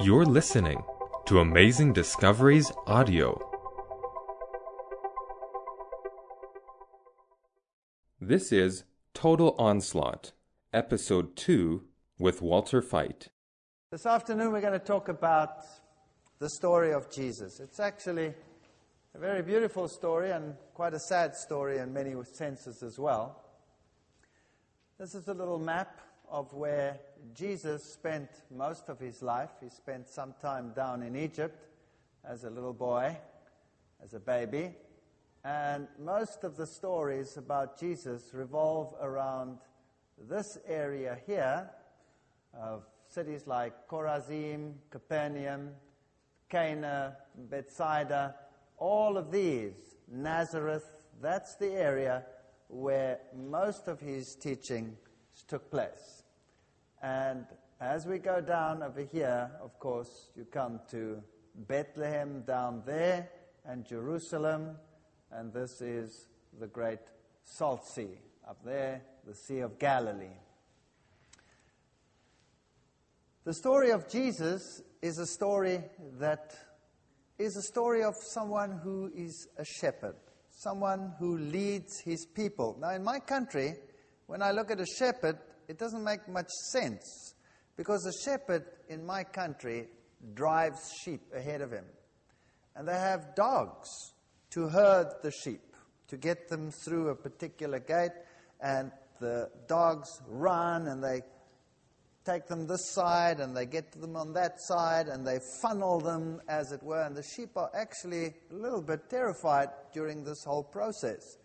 You're listening to Amazing Discoveries Audio. This is Total Onslaught, Episode 2 with Walter Feit. This afternoon we're going to talk about the story of Jesus. It's actually a very beautiful story and quite a sad story in many senses as well. This is a little map of where Jesus spent most of his life. He spent some time down in Egypt as a little boy, as a baby. And most of the stories about Jesus revolve around this area here of cities like Chorazim, Capernaum, Cana, Bethsaida, all of these, Nazareth, that's the area where most of his teaching took place. And as we go down over here, of course, you come to Bethlehem down there and Jerusalem, and this is the great Salt Sea up there, the Sea of Galilee. The story of Jesus is a story that is a story of someone who is a shepherd, someone who leads his people. Now, in my country, when I look at a shepherd, it doesn't make much sense, because a shepherd in my country drives sheep ahead of him. And they have dogs to herd the sheep, to get them through a particular gate, and the dogs run and they take them this side and they get to them on that side and they funnel them, as it were, and the sheep are actually a little bit terrified during this whole process.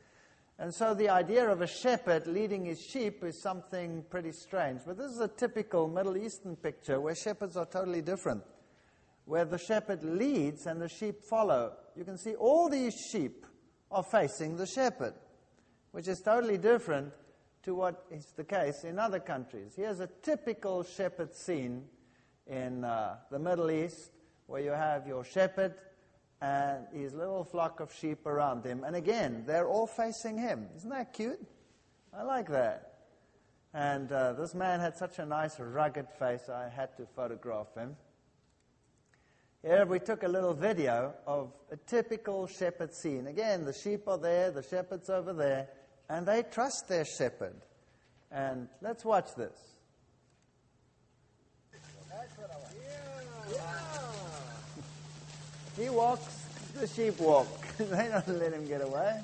And so the idea of a shepherd leading his sheep is something pretty strange. But this is a typical Middle Eastern picture where shepherds are totally different, where the shepherd leads and the sheep follow. You can see all these sheep are facing the shepherd, which is totally different to what is the case in other countries. Here's a typical shepherd scene in the Middle East, where you have your shepherd and his little flock of sheep around him. And again, they're all facing him. Isn't that cute? I like that. And this man had such a nice rugged face, I had to photograph him. Here we took a little video of a typical shepherd scene. Again, the sheep are there, the shepherd's over there, and they trust their shepherd. And let's watch this. That's what I want. Yeah. Yeah. He walks, the sheep walk. They don't let him get away.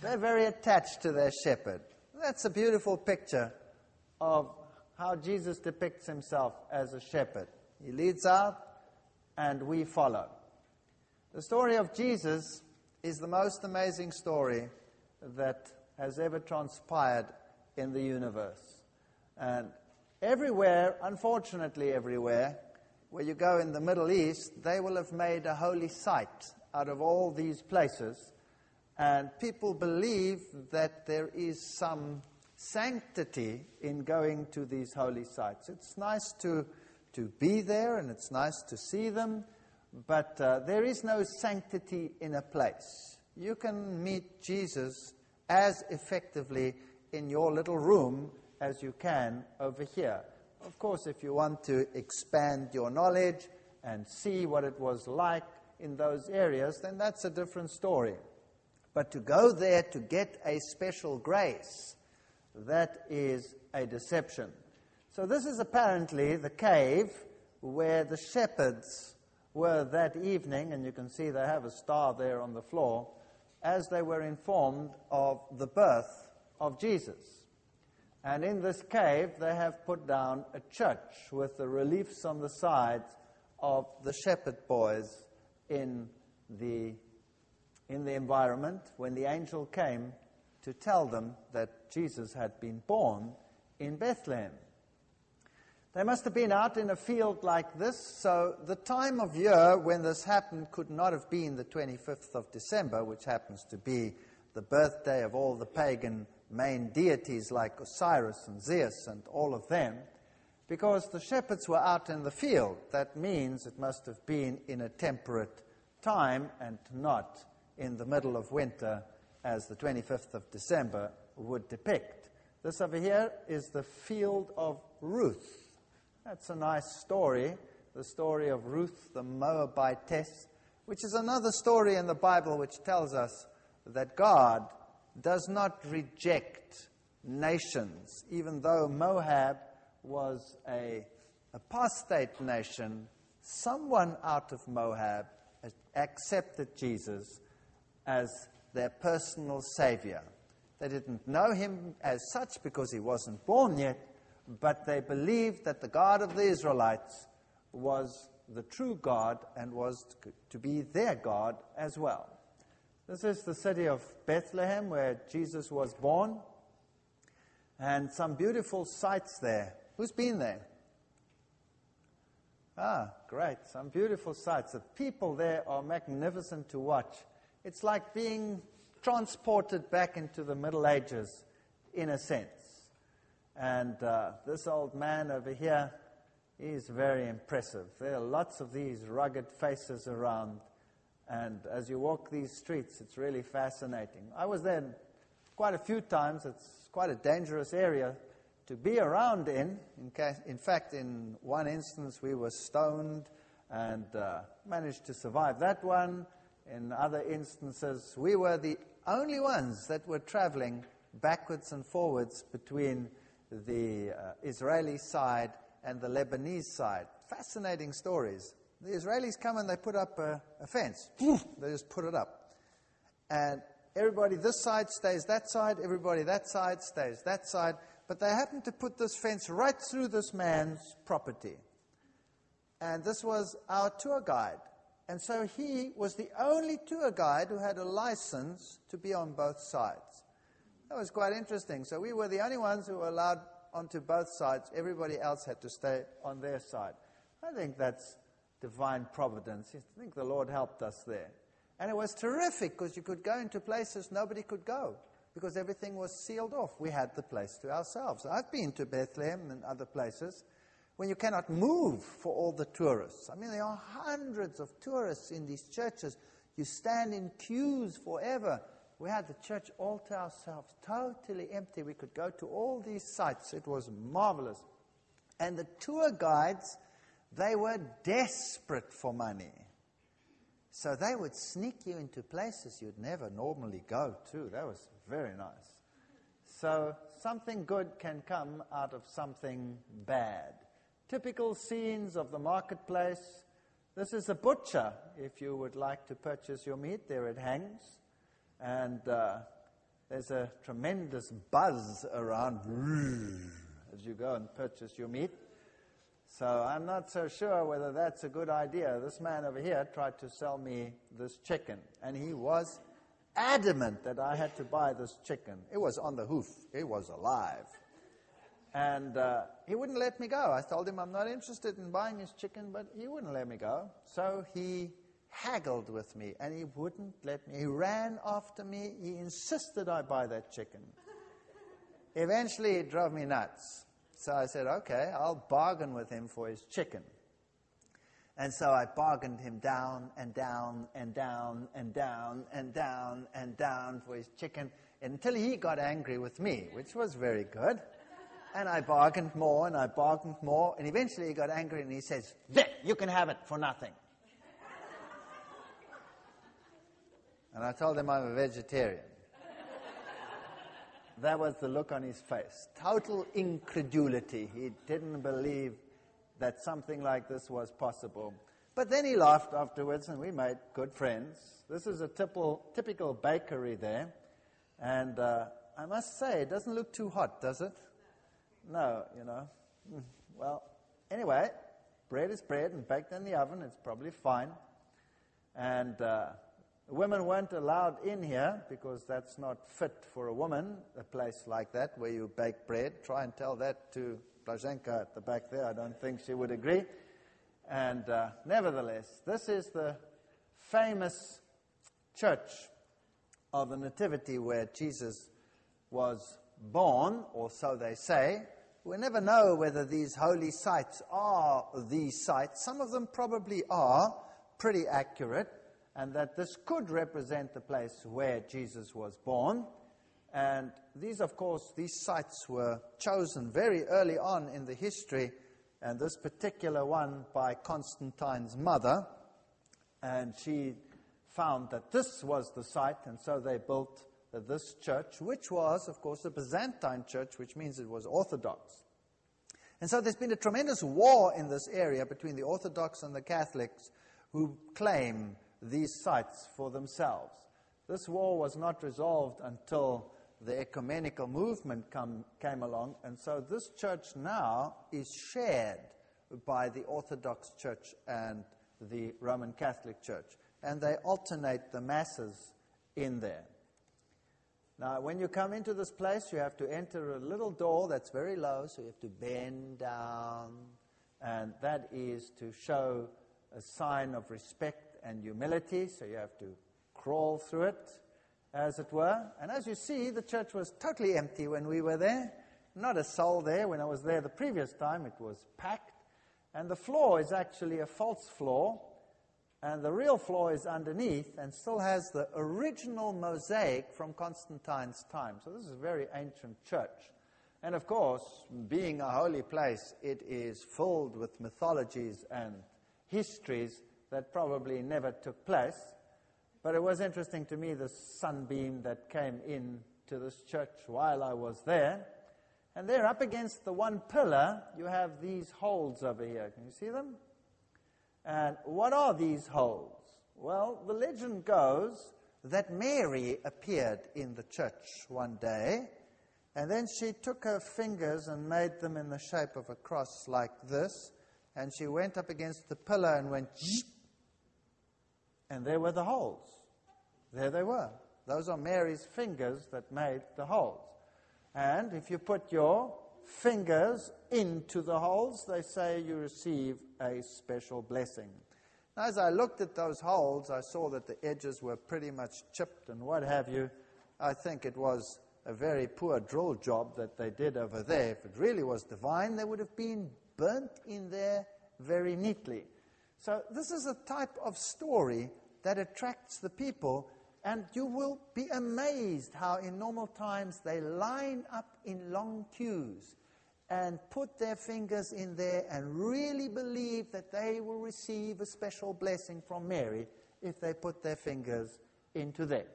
They're very attached to their shepherd. That's a beautiful picture of how Jesus depicts himself as a shepherd. He leads out and we follow. The story of Jesus is the most amazing story that has ever transpired in the universe. And everywhere, unfortunately everywhere, where you go in the Middle East, they will have made a holy site out of all these places. And people believe that there is some sanctity in going to these holy sites. It's nice to be there and it's nice to see them, but there is no sanctity in a place. You can meet Jesus as effectively in your little room as you can over here. Of course, if you want to expand your knowledge and see what it was like in those areas, then that's a different story. But to go there to get a special grace, that is a deception. So this is apparently the cave where the shepherds were that evening, and you can see they have a star there on the floor, as they were informed of the birth of Jesus. And in this cave, they have put down a church with the reliefs on the sides of the shepherd boys in the environment when the angel came to tell them that Jesus had been born in Bethlehem. They must have been out in a field like this, so the time of year when this happened could not have been the 25th of December, which happens to be the birthday of all the pagan main deities like Osiris and Zeus and all of them, because the shepherds were out in the field. That means it must have been in a temperate time and not in the middle of winter as the 25th of December would depict. This over here is the field of Ruth. That's a nice story the story of Ruth, the Moabitess, which is another story in the Bible which tells us that God does not reject nations, even though Moab was an apostate nation. Someone out of Moab accepted Jesus as their personal Savior. They didn't know him as such because he wasn't born yet, but they believed that the God of the Israelites was the true God and was to be their God as well. This is the city of Bethlehem where Jesus was born, and some beautiful sights there. Who's been there? Ah, great, some beautiful sights. The people there are magnificent to watch. It's like being transported back into the Middle Ages, in a sense. And this old man over here is very impressive. There are lots of these rugged faces around, and as you walk these streets, it's really fascinating. I was there quite a few times. It's quite a dangerous area to be around in. In fact, in one instance, we were stoned and managed to survive that one. In other instances, we were the only ones that were traveling backwards and forwards between the Israeli side and the Lebanese side. Fascinating stories. The Israelis come and they put up a fence. They just put it up. And everybody this side stays that side. Everybody that side stays that side. But they happened to put this fence right through this man's property. And this was our tour guide. And so he was the only tour guide who had a license to be on both sides. That was quite interesting. So we were the only ones who were allowed onto both sides. Everybody else had to stay on their side. I think that's divine providence. I think the Lord helped us there. And it was terrific because you could go into places nobody could go because everything was sealed off. We had the place to ourselves. I've been to Bethlehem and other places when you cannot move for all the tourists. I mean, there are hundreds of tourists in these churches. You stand in queues forever. We had the church all to ourselves, totally empty. We could go to all these sites. It was marvelous. And the tour guides, they were desperate for money. So they would sneak you into places you'd never normally go to. That was very nice. So something good can come out of something bad. Typical scenes of the marketplace. This is a butcher. If you would like to purchase your meat, there it hangs. And there's a tremendous buzz around as you go and purchase your meat. So I'm not so sure whether that's a good idea. This man over here tried to sell me this chicken, and he was adamant that I had to buy this chicken. It was on the hoof. It was alive. And he wouldn't let me go. I told him I'm not interested in buying his chicken, but he wouldn't let me go. So he haggled with me, and he wouldn't let me. He ran after me. He insisted I buy that chicken. Eventually, it drove me nuts. So I said, okay, I'll bargain with him for his chicken. And so I bargained him down and down and down and down and down and down for his chicken until he got angry with me, which was very good. And I bargained more, and I bargained more, and eventually he got angry, and he says, there, you can have it for nothing. And I told him I'm a vegetarian. That was the look on his face. Total incredulity. He didn't believe that something like this was possible. But then he laughed afterwards, and we made good friends. This is a typical bakery there. And I must say, it doesn't look too hot, does it? No, you know. Well, anyway, bread is bread and baked in the oven. It's probably fine. And women weren't allowed in here because that's not fit for a woman, a place like that where you bake bread. Try and tell that to Blaženka at the back there. I don't think she would agree. And nevertheless, this is the famous church of the Nativity where Jesus was born, or so they say. We never know whether these holy sites are these sites. Some of them probably are pretty accurate, and that this could represent the place where Jesus was born. And these, of course, these sites were chosen very early on in the history and this particular one by Constantine's mother, and she found that this was the site, and so they built this church, which was, of course, a Byzantine church, which means it was Orthodox. And so there's been a tremendous war in this area between the Orthodox and the Catholics who claim these sites for themselves. This war was not resolved until the ecumenical movement came along, and so this church now is shared by the Orthodox Church and the Roman Catholic Church, and they alternate the masses in there. Now, when you come into this place, you have to enter a little door that's very low, so you have to bend down, and that is to show a sign of respect and humility, so you have to crawl through it, as it were. And as you see, the church was totally empty when we were there. Not a soul there. When I was there the previous time, it was packed. And the floor is actually a false floor, and the real floor is underneath and still has the original mosaic from Constantine's time. So this is a very ancient church. And of course, being a holy place, it is filled with mythologies and histories that probably never took place. But it was interesting to me, the sunbeam that came in to this church while I was there. And there up against the one pillar, you have these holes over here. Can you see them? And what are these holes? Well, the legend goes that Mary appeared in the church one day, and then she took her fingers and made them in the shape of a cross like this, and she went up against the pillar and went, and there were the holes. There they were. Those are Mary's fingers that made the holes. And if you put your fingers into the holes, they say you receive a special blessing. Now, as I looked at those holes, I saw that the edges were pretty much chipped and what have you. I think it was a very poor drill job that they did over there. If it really was divine, they would have been burnt in there very neatly. So this is a type of story that attracts the people, and you will be amazed how in normal times they line up in long queues and put their fingers in there and really believe that they will receive a special blessing from Mary if they put their fingers into there.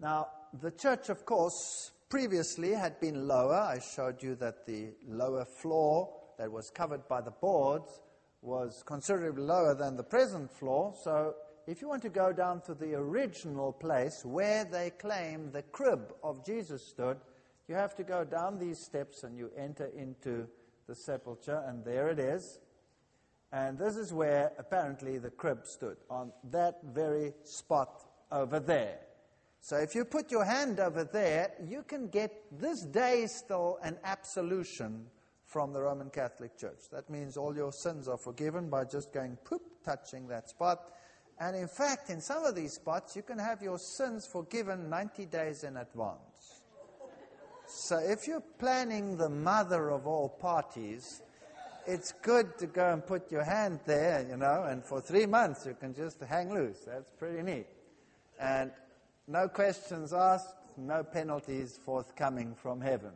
Now, the church, of course, previously had been lower. I showed you that the lower floor that was covered by the boards was considerably lower than the present floor, so if you want to go down to the original place where they claim the crib of Jesus stood, you have to go down these steps and you enter into the sepulchre, and there it is. And this is where apparently the crib stood, on that very spot over there. So if you put your hand over there, you can get this day still an absolution from the Roman Catholic Church. That means all your sins are forgiven by just going poop, touching that spot. And in fact, in some of these spots, you can have your sins forgiven 90 days in advance. So if you're planning the mother of all parties, it's good to go and put your hand there, you know, and for 3 months you can just hang loose. That's pretty neat. And no questions asked, no penalties forthcoming from heaven.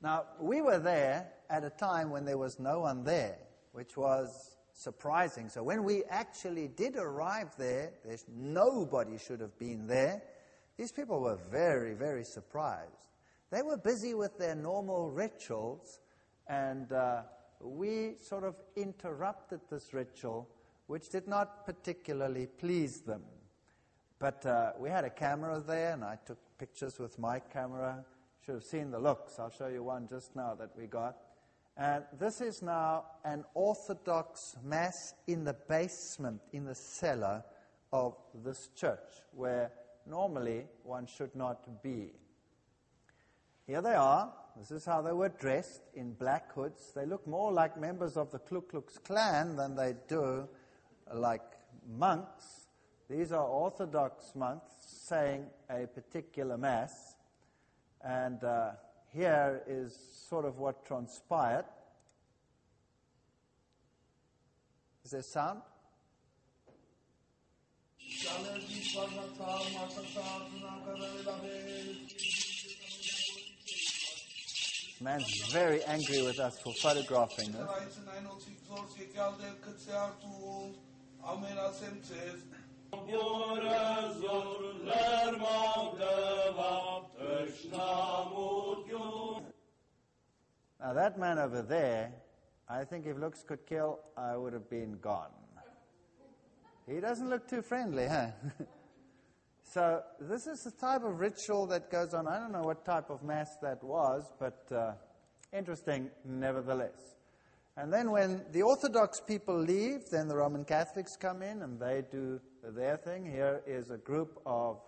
Now, we were there at a time when there was no one there, which was surprising. So when we actually did arrive there, there's nobody should have been there. These people were very, very surprised. They were busy with their normal rituals, and we sort of interrupted this ritual, which did not particularly please them. But we had a camera there, and I took pictures with my camera. Should have seen the looks. I'll show you one just now that we got. And this is now an Orthodox mass in the basement, in the cellar of this church, where normally one should not be. Here they are. This is how they were dressed, in black hoods. They look more like members of the Ku Klux Klan than they do like monks. These are Orthodox monks saying a particular mass. And here is sort of what transpired. Is there sound? Man's very angry with us for photographing this. Now that man over there, I think if looks could kill, I would have been gone. He doesn't look too friendly, huh? So this is the type of ritual that goes on. I don't know what type of mass that was, but interesting nevertheless. And then when the Orthodox people leave, then the Roman Catholics come in and they do their thing. Here is a group of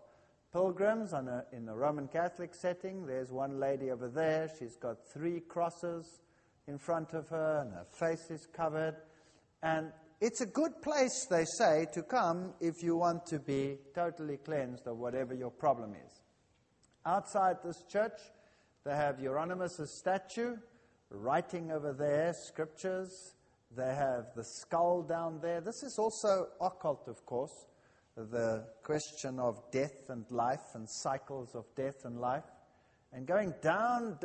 pilgrims in a Roman Catholic setting. There's one lady over there. She's got three crosses in front of her and her face is covered. And it's a good place, they say, to come if you want to be totally cleansed of whatever your problem is. Outside this church, they have Euronymous' statue, writing over there, scriptures. They have the skull down there. This is also occult, of course, the question of death and life and cycles of death and life. And going down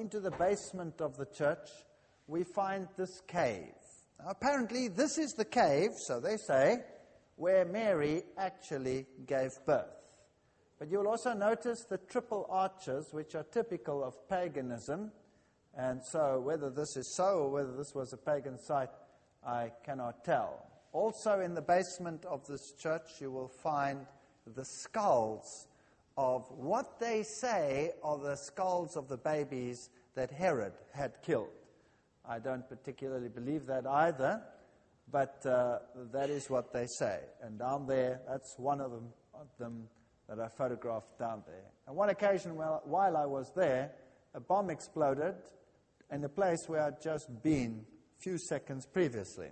into the basement of the church, we find this cave. Apparently, this is the cave, so they say, where Mary actually gave birth. But you'll also notice the triple arches, which are typical of paganism. And so whether this is so or whether this was a pagan site, I cannot tell. Also in the basement of this church, you will find the skulls of what they say are the skulls of the babies that Herod had killed. I don't particularly believe that either, but that is what they say. And down there, that's one of them that I photographed down there. On one occasion, while I was there, a bomb exploded in the place where I'd just been a few seconds previously.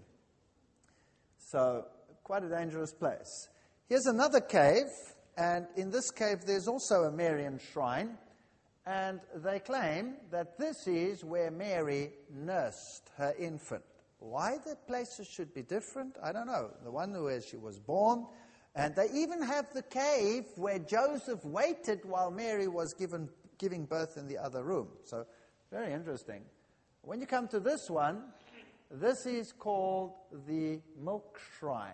So, quite a dangerous place. Here's another cave, and in this cave there's also a Marian shrine. And they claim that this is where Mary nursed her infant. Why the places should be different, I don't know. The one where she was born. And they even have the cave where Joseph waited while Mary was giving birth in the other room. So, very interesting. When you come to this one, this is called the Milk Shrine.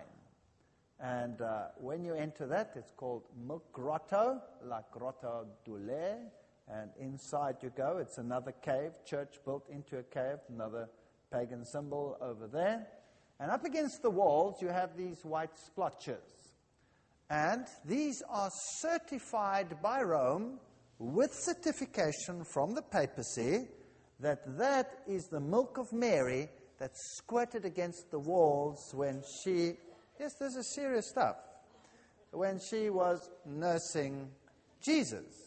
And when you enter that, it's called Milk Grotto, La Grotta du Lait. And inside you go, it's another cave, church built into a cave, another pagan symbol over there. And up against the walls, you have these white splotches. And these are certified by Rome with certification from the papacy that is the milk of Mary that squirted against the walls when she... Yes, this is serious stuff. When she was nursing Jesus.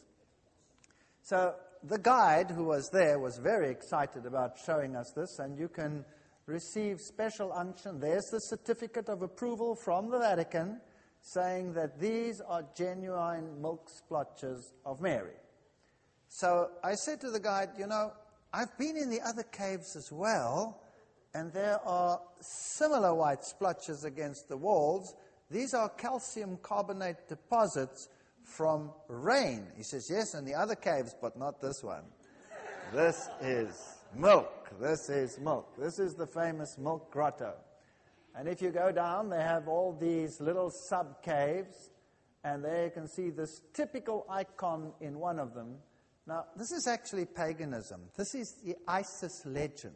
So the guide who was there was very excited about showing us this, and you can receive special unction. There's the certificate of approval from the Vatican saying that these are genuine milk splotches of Mary. So I said to the guide, you know, I've been in the other caves as well, and there are similar white splotches against the walls. These are calcium carbonate deposits from rain. He says, yes, in the other caves, but not this one. This is milk. This is milk. This is the famous Milk Grotto. And if you go down, they have all these little sub-caves, and there you can see this typical icon in one of them. Now, this is actually paganism. This is the Isis legend.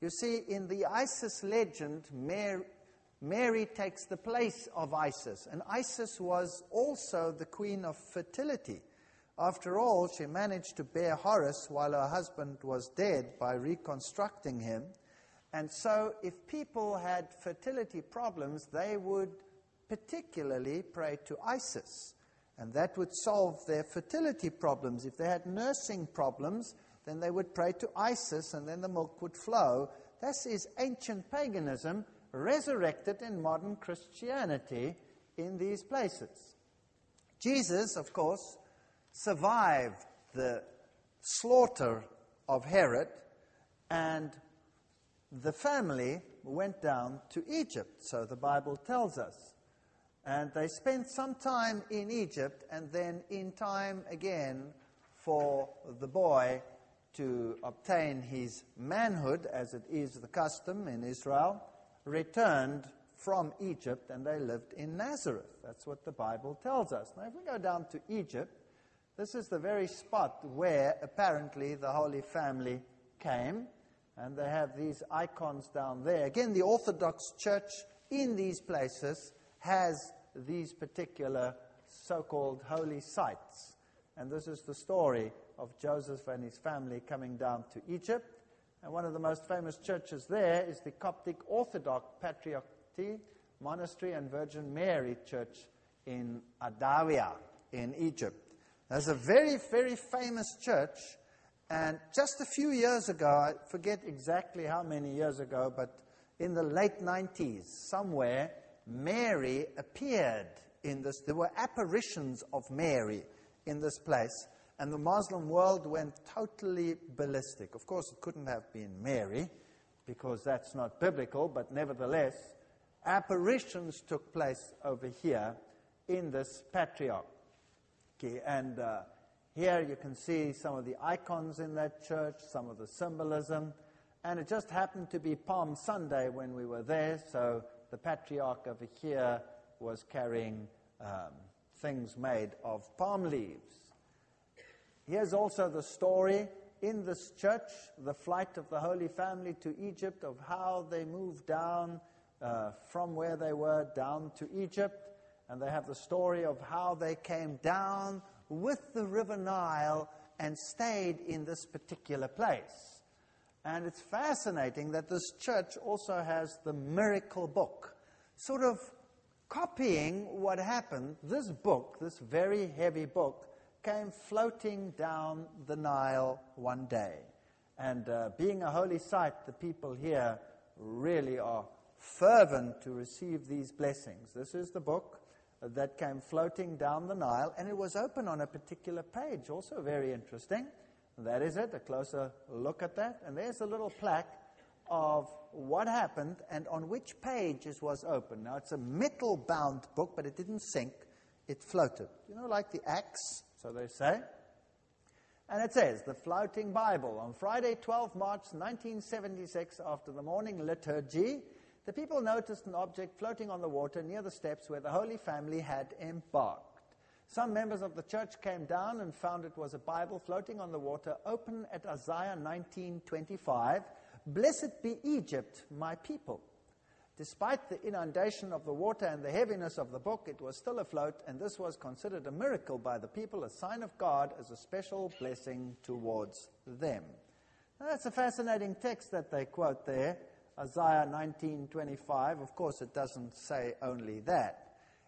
You see, in the Isis legend, Mary takes the place of Isis, and Isis was also the queen of fertility. After all, she managed to bear Horus while her husband was dead by reconstructing him, and so if people had fertility problems, they would particularly pray to Isis, and that would solve their fertility problems. If they had nursing problems, then they would pray to Isis, and then the milk would flow. This is ancient paganism, resurrected in modern Christianity in these places. Jesus, of course, survived the slaughter of Herod, and the family went down to Egypt, so the Bible tells us. And they spent some time in Egypt, and then in time again for the boy to obtain his manhood, as it is the custom in Israel, returned from Egypt, and they lived in Nazareth. That's what the Bible tells us. Now, if we go down to Egypt, this is the very spot where apparently the Holy Family came, and they have these icons down there. Again, the Orthodox Church in these places has these particular so-called holy sites. And this is the story of Joseph and his family coming down to Egypt. And one of the most famous churches there is the Coptic Orthodox Patriarchate Monastery and Virgin Mary Church in Adawiya in Egypt. That's a very, very famous church. And just a few years ago, I forget exactly how many years ago, but in the late 90s, somewhere, Mary appeared in this. There were apparitions of Mary in this place, and the Muslim world went totally ballistic. Of course, it couldn't have been Mary, because that's not biblical, but nevertheless, apparitions took place over here in this patriarch. Okay, and here you can see some of the icons in that church, some of the symbolism, and it just happened to be Palm Sunday when we were there, so the patriarch over here was carrying things made of palm leaves. Here's also the story in this church, the flight of the Holy Family to Egypt, of how they moved down from where they were down to Egypt, and they have the story of how they came down with the River Nile and stayed in this particular place. And it's fascinating that this church also has the miracle book, sort of copying what happened. This book, this very heavy book, came floating down the Nile one day. And being a holy site, the people here really are fervent to receive these blessings. This is the book that came floating down the Nile, and it was open on a particular page, also very interesting. That is it, a closer look at that. And there's a little plaque of what happened and on which page it was open. Now, it's a metal-bound book, but it didn't sink. It floated, you know, like the axe, so they say. And it says, the Floating Bible. On Friday, 12 March 1976, after the morning liturgy, the people noticed an object floating on the water near the steps where the Holy Family had embarked. Some members of the church came down and found it was a Bible floating on the water, open at Isaiah 19:25, "Blessed be Egypt, my people." Despite the inundation of the water and the heaviness of the book, it was still afloat, and this was considered a miracle by the people, a sign of God as a special blessing towards them. Now, that's a fascinating text that they quote there, Isaiah 19:25. Of course, it doesn't say only that.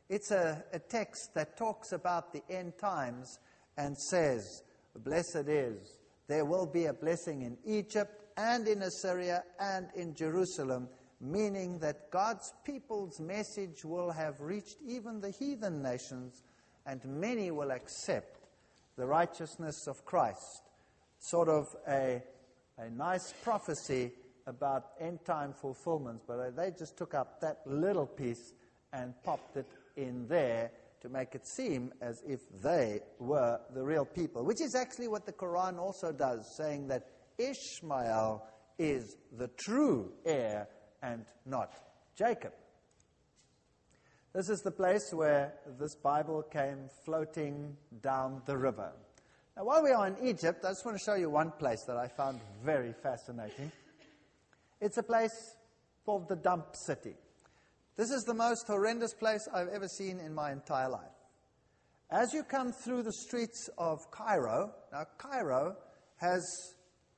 It's a text that talks about the end times and says, blessed is, there will be a blessing in Egypt and in Assyria and in Jerusalem, meaning that God's people's message will have reached even the heathen nations, and many will accept the righteousness of Christ. Sort of a nice prophecy about end-time fulfillments, but they just took up that little piece and popped it in there to make it seem as if they were the real people, which is actually what the Quran also does, saying that Ishmael is the true heir and not Jacob. This is the place where this Bible came floating down the river. Now, while we are in Egypt, I just want to show you one place that I found very fascinating. It's a place called the Dump City. This is the most horrendous place I've ever seen in my entire life. As you come through the streets of Cairo, now Cairo has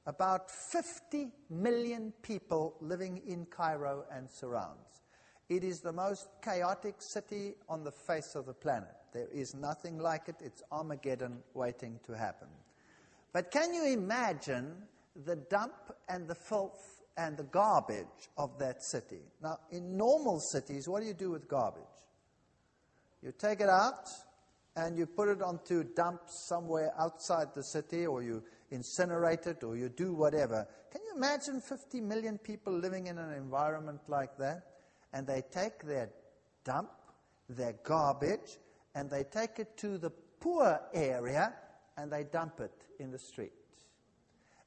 about 50 million people living in Cairo and surrounds. It is the most chaotic city on the face of the planet. There is nothing like it. It's Armageddon waiting to happen. But can you imagine the dump and the filth and the garbage of that city? Now, in normal cities, what do you do with garbage? You take it out and you put it onto dumps somewhere outside the city, or you incinerate it, or you do whatever. Can you imagine 50 million people living in an environment like that? And they take their dump, their garbage, and they take it to the poor area and they dump it in the street.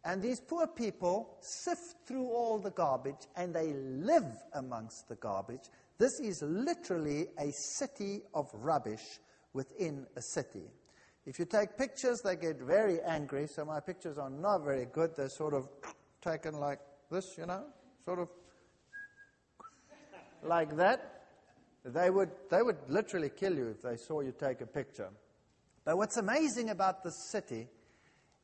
And these poor people sift through all the garbage, and they live amongst the garbage. This is literally a city of rubbish within a city. If you take pictures, they get very angry. So my pictures are not very good. They're sort of taken like this, you know, sort of like that. They would literally kill you if they saw you take a picture. But what's amazing about this city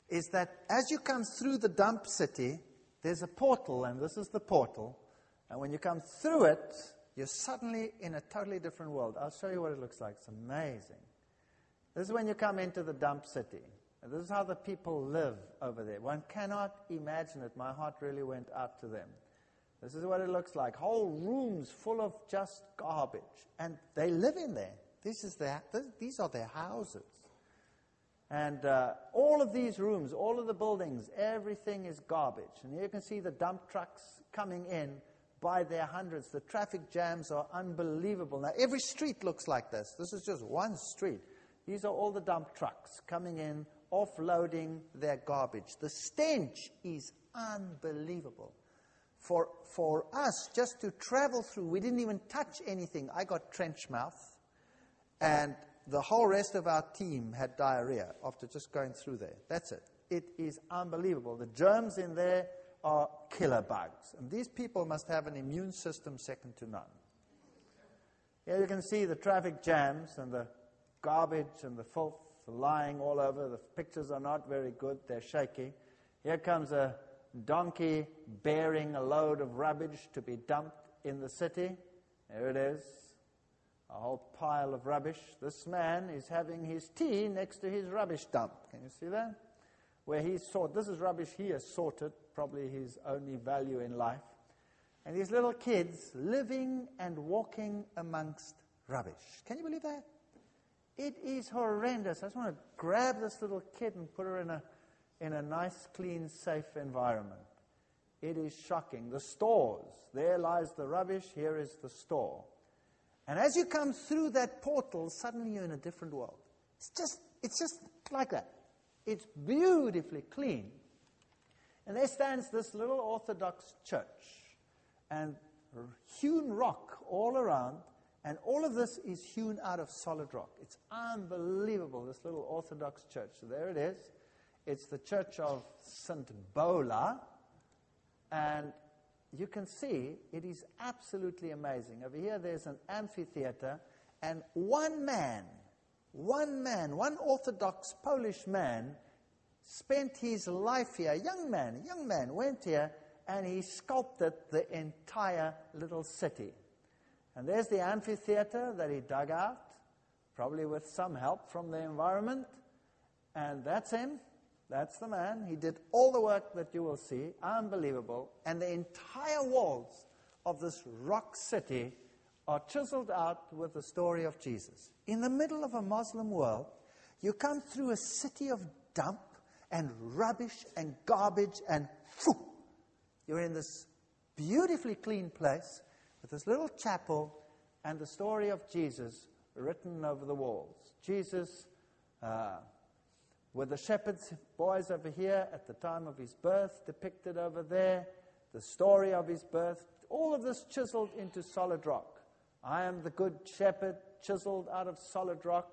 is that as you come through the dump city, there's a portal, and this is the portal. And when you come through it, you're suddenly in a totally different world. I'll show you what it looks like. It's amazing. This is when you come into the dump city. And this is how the people live over there. One cannot imagine it. My heart really went out to them. This is what it looks like. Whole rooms full of just garbage. And they live in there. These are their houses. And all of these rooms, all of the buildings, everything is garbage. And here you can see the dump trucks coming in by their hundreds. The traffic jams are unbelievable. Now, every street looks like this. This is just one street. These are all the dump trucks coming in, offloading their garbage. The stench is unbelievable. For us, just to travel through, we didn't even touch anything. I got trench mouth, and the whole rest of our team had diarrhea after just going through there. That's it. It is unbelievable. The germs in there are killer bugs, and these people must have an immune system second to none. Here you can see the traffic jams and the garbage and the filth lying all over. The pictures are not very good. They're shaky. Here comes a donkey bearing a load of rubbish to be dumped in the city. There it is, a whole pile of rubbish. This man is having his tea next to his rubbish dump. Can you see that? Where he's sorted. This is rubbish he has sorted, probably his only value in life. And these little kids living and walking amongst rubbish. Can you believe that? It is horrendous. I just want to grab this little kid and put her in a nice, clean, safe environment. It is shocking. The stores. There lies the rubbish. Here is the store. And as you come through that portal, suddenly you're in a different world. It's just like that. It's beautifully clean. And there stands this little Orthodox church. And hewn rock all around. And all of this is hewn out of solid rock. It's unbelievable, this little Orthodox church. So there it is. It's the church of St. Bola, and you can see it is absolutely amazing. Over here there's an amphitheater, and one Orthodox Polish man spent his life here. A young man went here, and he sculpted the entire little city. And there's the amphitheater that he dug out, probably with some help from the environment, and that's him. That's the man. He did all the work that you will see. Unbelievable. And the entire walls of this rock city are chiseled out with the story of Jesus. In the middle of a Muslim world, you come through a city of dump and rubbish and garbage, and phew, you're in this beautifully clean place with this little chapel and the story of Jesus written over the walls. Jesus... with the shepherd's boys over here at the time of his birth depicted over there, the story of his birth, all of this chiseled into solid rock. I am the good shepherd, chiseled out of solid rock.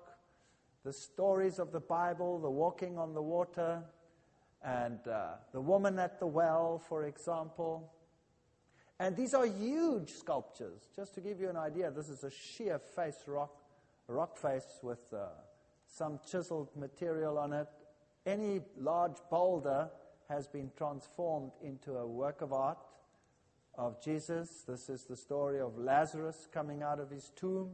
The stories of the Bible, the walking on the water, and the woman at the well, for example. And these are huge sculptures. Just to give you an idea, this is a sheer face rock face with... some chiseled material on it. Any large boulder has been transformed into a work of art of Jesus. This is the story of Lazarus coming out of his tomb.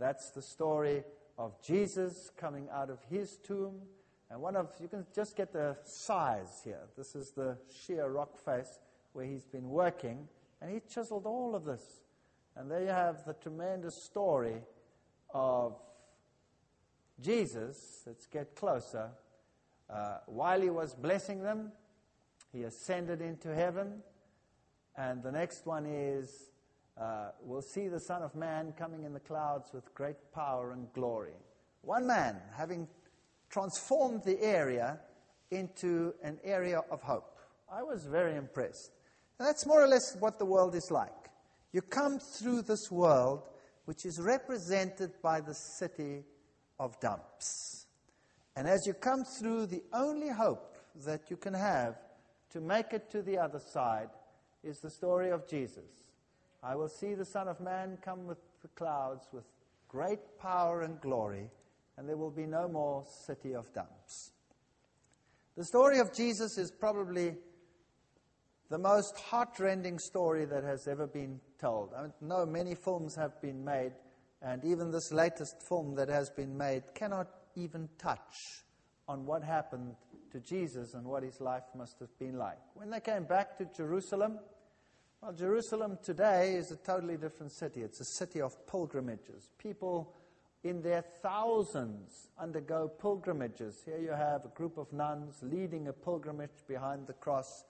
That's the story of Jesus coming out of his tomb. And you can just get the size here. This is the sheer rock face where he's been working, and he chiseled all of this. And there you have the tremendous story of Jesus. Let's get closer. While he was blessing them, he ascended into heaven. And the next one is, we'll see the Son of Man coming in the clouds with great power and glory. One man having transformed the area into an area of hope. I was very impressed. And that's more or less what the world is like. You come through this world, which is represented by the city of dumps. And as you come through, the only hope that you can have to make it to the other side is the story of Jesus. I will see the Son of Man come with the clouds with great power and glory, and there will be no more city of dumps. The story of Jesus is probably the most heartrending story that has ever been told. I know many films have been made, and even this latest film that has been made cannot even touch on what happened to Jesus and what his life must have been like. When they came back to Jerusalem, well, Jerusalem today is a totally different city. It's a city of pilgrimages. People in their thousands undergo pilgrimages. Here you have a group of nuns leading a pilgrimage behind the cross,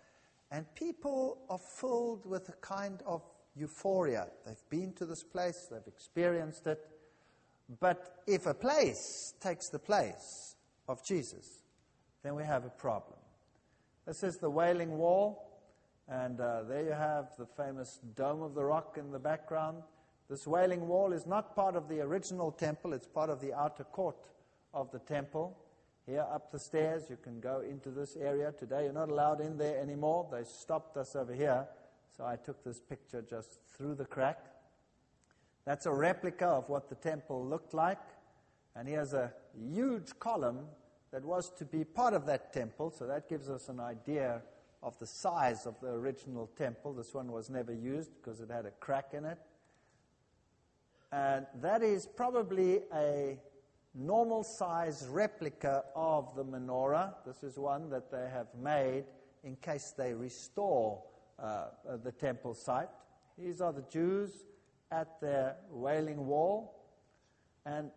and people are filled with a kind of euphoria. They've been to this place, they've experienced it, but if a place takes the place of Jesus, then we have a problem. This is the Wailing Wall, and there you have the famous Dome of the Rock in the background. This Wailing Wall is not part of the original temple, it's part of the outer court of the temple. Here up the stairs, you can go into this area. Today you're not allowed in there anymore. They stopped us over here, so I took this picture just through the crack. That's a replica of what the temple looked like. And here's a huge column that was to be part of that temple, so that gives us an idea of the size of the original temple. This one was never used because it had a crack in it. And that is probably a normal size replica of the menorah. This is one that they have made in case they restore the temple site. These are the Jews at their Wailing Wall. And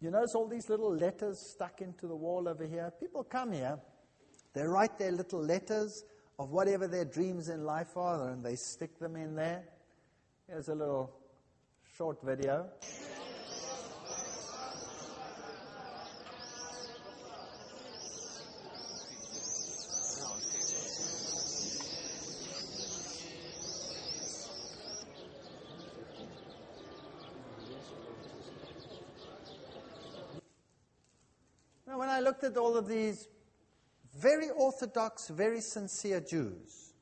you notice all these little letters stuck into the wall over here? People come here, they write their little letters of whatever their dreams in life are, and they stick them in there. Here's a little short video. Now, when I looked at all of these very orthodox, very sincere Jews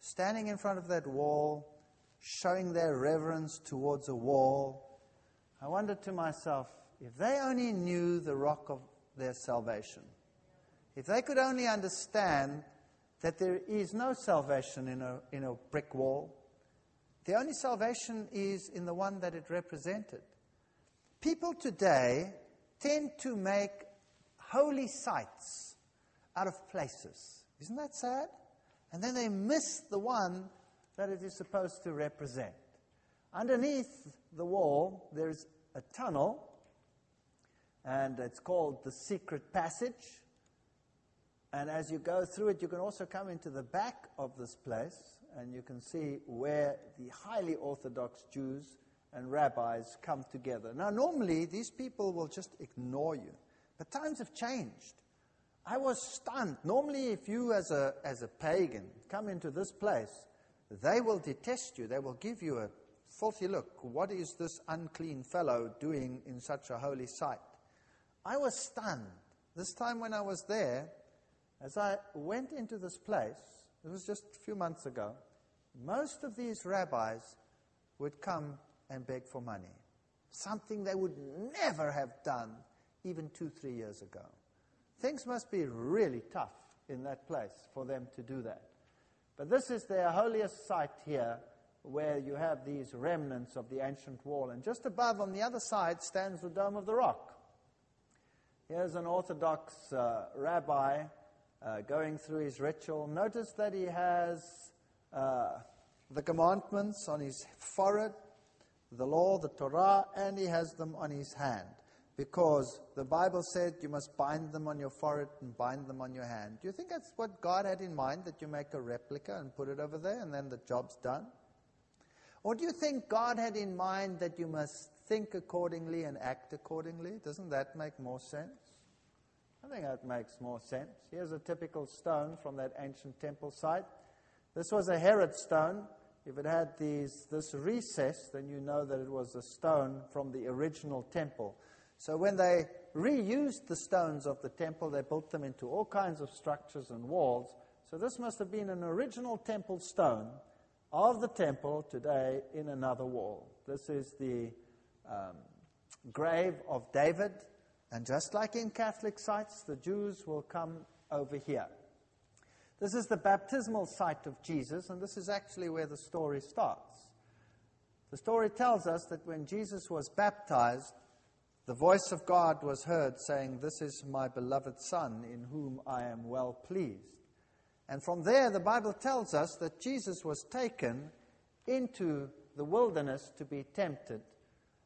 standing in front of that wall, showing their reverence towards a wall, I wondered to myself, if they only knew the rock of their salvation, if they could only understand that there is no salvation in a brick wall, the only salvation is in the one that it represented. People today tend to make holy sites out of places. Isn't that sad? And then they miss the one that it is supposed to represent. Underneath the wall, there's a tunnel, and it's called the Secret Passage. And as you go through it, you can also come into the back of this place, and you can see where the highly orthodox Jews and rabbis come together. Now, normally, these people will just ignore you, but times have changed. I was stunned. Normally, if you as a pagan come into this place, they will detest you. They will give you a filthy look. What is this unclean fellow doing in such a holy site? I was stunned. This time when I was there, as I went into this place, it was just a few months ago, most of these rabbis would come and beg for money, something they would never have done even 2-3 years ago. Things must be really tough in that place for them to do that. But this is their holiest site here, where you have these remnants of the ancient wall. And just above on the other side stands the Dome of the Rock. Here's an Orthodox rabbi going through his ritual. Notice that he has the commandments on his forehead, the law, the Torah, and he has them on his hand, because the Bible said you must bind them on your forehead and bind them on your hand. Do you think that's what God had in mind, that you make a replica and put it over there and then the job's done? Or do you think God had in mind that you must think accordingly and act accordingly? Doesn't that make more sense? I think that makes more sense. Here's a typical stone from that ancient temple site. This was a Herod stone. If it had this recess, then you know that it was a stone from the original temple. So when they reused the stones of the temple, they built them into all kinds of structures and walls. So this must have been an original temple stone of the temple today in another wall. This is the grave of David. And just like in Catholic sites, the Jews will come over here. This is the baptismal site of Jesus, and this is actually where the story starts. The story tells us that when Jesus was baptized, the voice of God was heard saying, "This is my beloved Son, in whom I am well pleased." And from there, the Bible tells us that Jesus was taken into the wilderness to be tempted.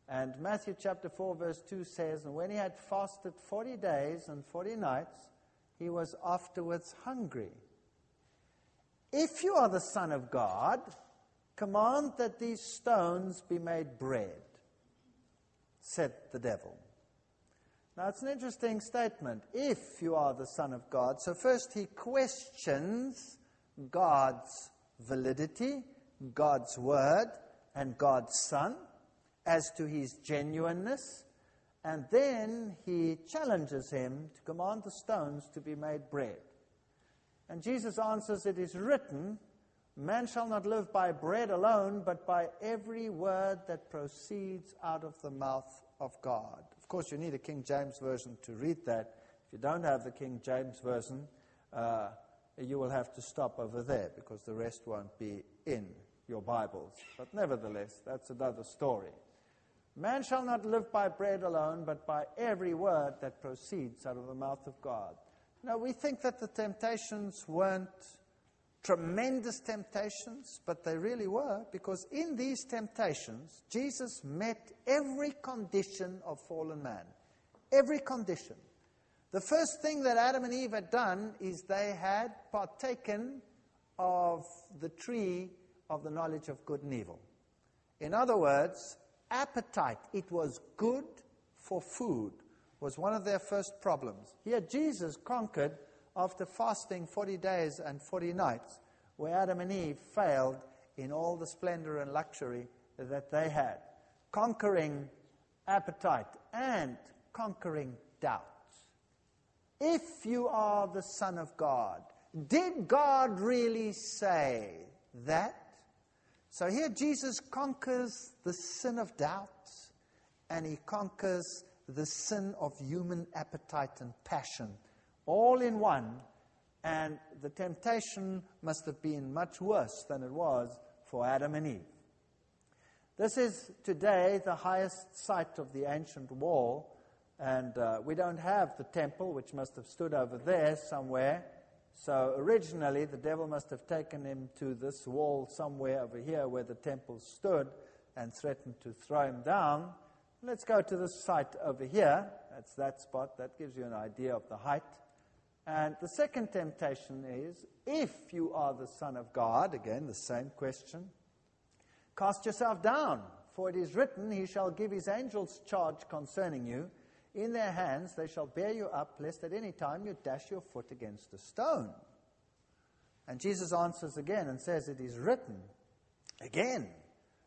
And Matthew chapter 4 verse 2 says, "And when he had fasted 40 days and 40 nights, he was afterwards hungry. If you are the Son of God, command that these stones be made bread," said the devil. Now it's an interesting statement, if you are the Son of God. So first he questions God's validity, God's word, and God's Son, as to his genuineness, and then he challenges him to command the stones to be made bread. And Jesus answers, "It is written, man shall not live by bread alone, but by every word that proceeds out of the mouth of God." Of course, you need a King James Version to read that. If you don't have the King James Version, you will have to stop over there, because the rest won't be in your Bibles. But nevertheless, that's another story. Man shall not live by bread alone, but by every word that proceeds out of the mouth of God. Now, we think that the temptations weren't tremendous temptations, but they really were, because in these temptations, Jesus met every condition of fallen man. Every condition. The first thing that Adam and Eve had done is they had partaken of the tree of the knowledge of good and evil. In other words, appetite, it was good for food, was one of their first problems. Here Jesus conquered after fasting 40 days and 40 nights, where Adam and Eve failed in all the splendor and luxury that they had. Conquering appetite and conquering doubt. If you are the Son of God, did God really say that? So here Jesus conquers the sin of doubt, and he conquers the sin of human appetite and passion, all in one, and the temptation must have been much worse than it was for Adam and Eve. This is today the highest site of the ancient wall, and we don't have the temple, which must have stood over there somewhere. So originally, the devil must have taken him to this wall somewhere over here where the temple stood and threatened to throw him down. Let's go to this site over here. That's that spot. That gives you an idea of the height. And the second temptation is, if you are the Son of God, again, the same question, cast yourself down, for it is written, he shall give his angels charge concerning you. In their hands they shall bear you up, lest at any time you dash your foot against a stone. And Jesus answers again and says, it is written, again,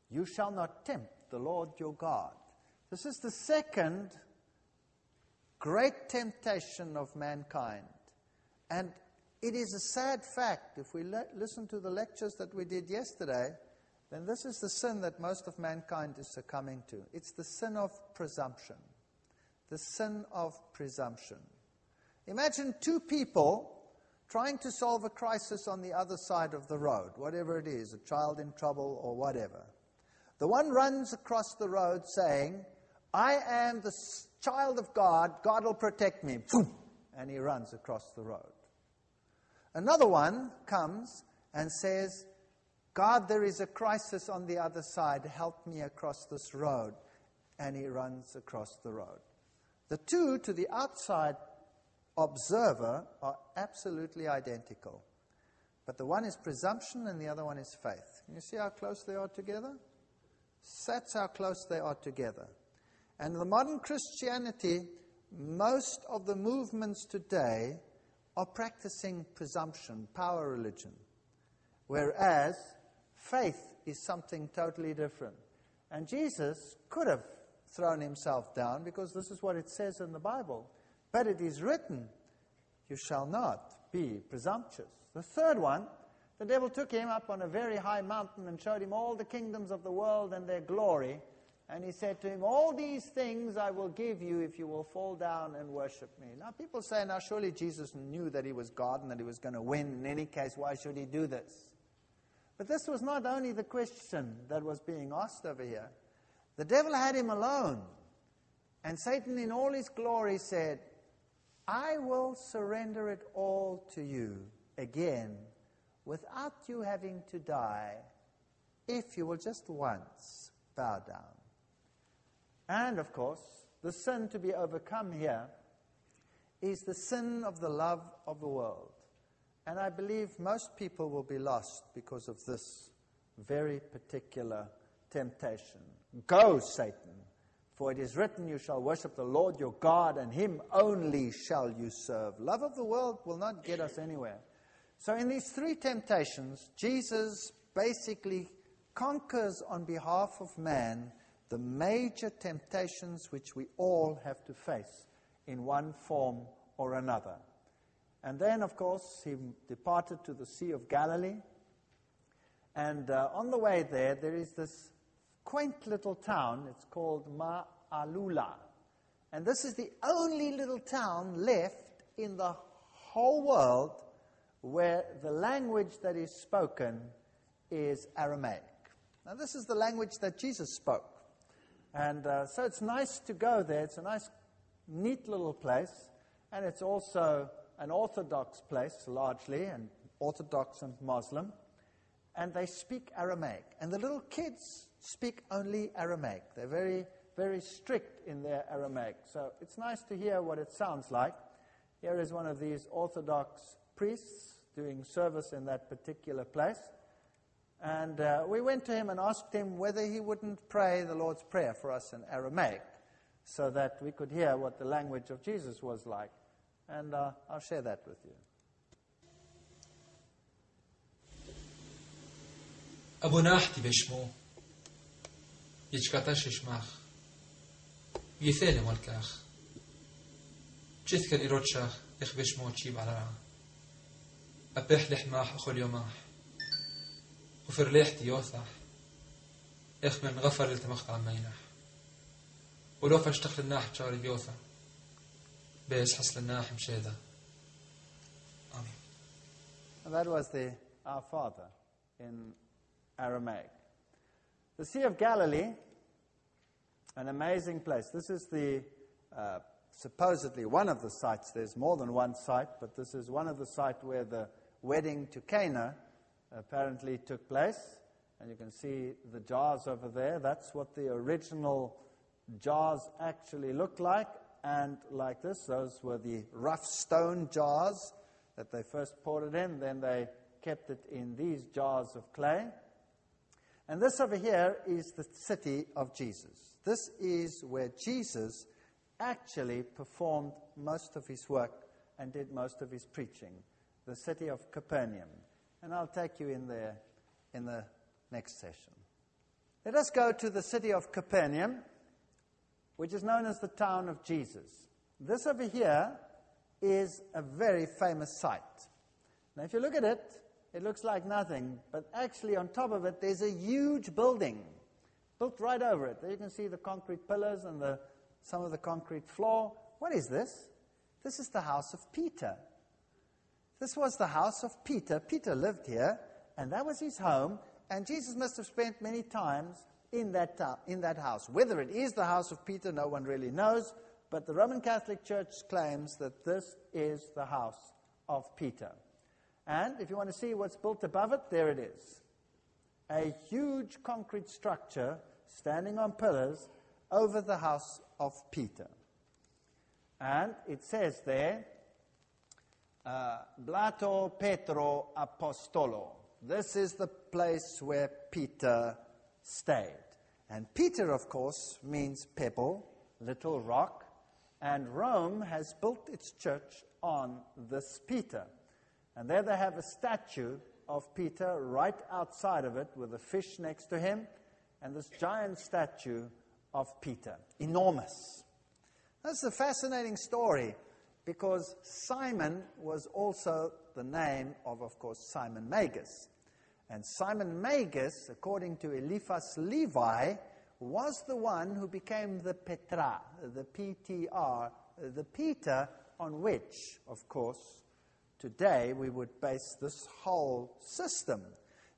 you shall not tempt the Lord your God. This is the second great temptation of mankind. And it is a sad fact, if we listen to the lectures that we did yesterday, then this is the sin that most of mankind is succumbing to. It's the sin of presumption. The sin of presumption. Imagine two people trying to solve a crisis on the other side of the road, whatever it is, a child in trouble or whatever. The one runs across the road saying, I am the child of God, God will protect me. And he runs across the road. Another one comes and says, God, there is a crisis on the other side, help me across this road. And he runs across the road. The two, to the outside observer, are absolutely identical. But the one is presumption and the other one is faith. Can you see how close they are together? That's how close they are together. And the modern Christianity most of the movements today are practicing presumption, power religion, whereas faith is something totally different. And Jesus could have thrown himself down because this is what it says in the Bible. But it is written, you shall not be presumptuous. The third one, the devil took him up on a very high mountain and showed him all the kingdoms of the world and their glory. And he said to him, all these things I will give you if you will fall down and worship me. Now people say, now surely Jesus knew that he was God and that he was going to win. In any case, why should he do this? But this was not only the question that was being asked over here. The devil had him alone. And Satan in all his glory said, I will surrender it all to you again without you having to die if you will just once bow down. And, of course, the sin to be overcome here is the sin of the love of the world. And I believe most people will be lost because of this very particular temptation. Go, Satan, for it is written, you shall worship the Lord your God, and him only shall you serve. Love of the world will not get us anywhere. So in these three temptations, Jesus basically conquers on behalf of man the major temptations which we all have to face in one form or another. And then, of course, he departed to the Sea of Galilee. And on the way there, there is this quaint little town. It's called Ma'alula. And this is the only little town left in the whole world where the language that is spoken is Aramaic. Now, this is the language that Jesus spoke. And so it's nice to go there. It's a nice, neat little place. And it's also an Orthodox place, largely, and Orthodox and Muslim. And they speak Aramaic. And the little kids speak only Aramaic. They're very, very strict in their Aramaic. So it's nice to hear what it sounds like. Here is one of these Orthodox priests doing service in that particular place. And we went to him and asked him whether he wouldn't pray the Lord's Prayer for us in Aramaic so that we could hear what the language of Jesus was like. And I'll share that with you. Abunahti bishmo, yichkatash ishmach, yithele malkach, chithka irotchach, ich bishmo chib alara, apech lehmach achol yomach. وفر ليحتي يوثح إخ من غفر التمخت عمينح ولو فاشتخل الناح شاري بيوثح بيس حصل الناح مشيدا آمين. That was the Our Father in Aramaic. The Sea of Galilee, an amazing place. This is the supposedly one of the sites. There's more than one site, but this is one of the sites where the wedding to Cana apparently took place, and you can see the jars over there. That's what the original jars actually looked like, and like this, those were the rough stone jars that they first poured it in, then they kept it in these jars of clay. And this over here is the city of Jesus. This is where Jesus actually performed most of his work and did most of his preaching, the city of Capernaum. And I'll take you in there in the next session. Let us go to the city of Capernaum, which is known as the town of Jesus. This over here is a very famous site. Now, if you look at it, it looks like nothing. But actually, on top of it, there's a huge building built right over it. There you can see the concrete pillars and some of the concrete floor. What is this? This is the house of Peter. This was the house of Peter. Peter lived here, and that was his home. And Jesus must have spent many times in that house. Whether it is the house of Peter, no one really knows. But the Roman Catholic Church claims that this is the house of Peter. And if you want to see what's built above it, there it is. A huge concrete structure standing on pillars over the house of Peter. And it says there, Blato Petro Apostolo. This is the place where Peter stayed. And Peter, of course, means pebble, little rock. and Rome has built its church on this Peter. And there they have a statue of Peter right outside of it with a fish next to him and this giant statue of Peter. Enormous. That's a fascinating story because Simon was also the name of course, Simon Magus. And Simon Magus, according to Eliphas Levi, was the one who became the Petra, the PTR, the Peter on which, of course, today we would base this whole system.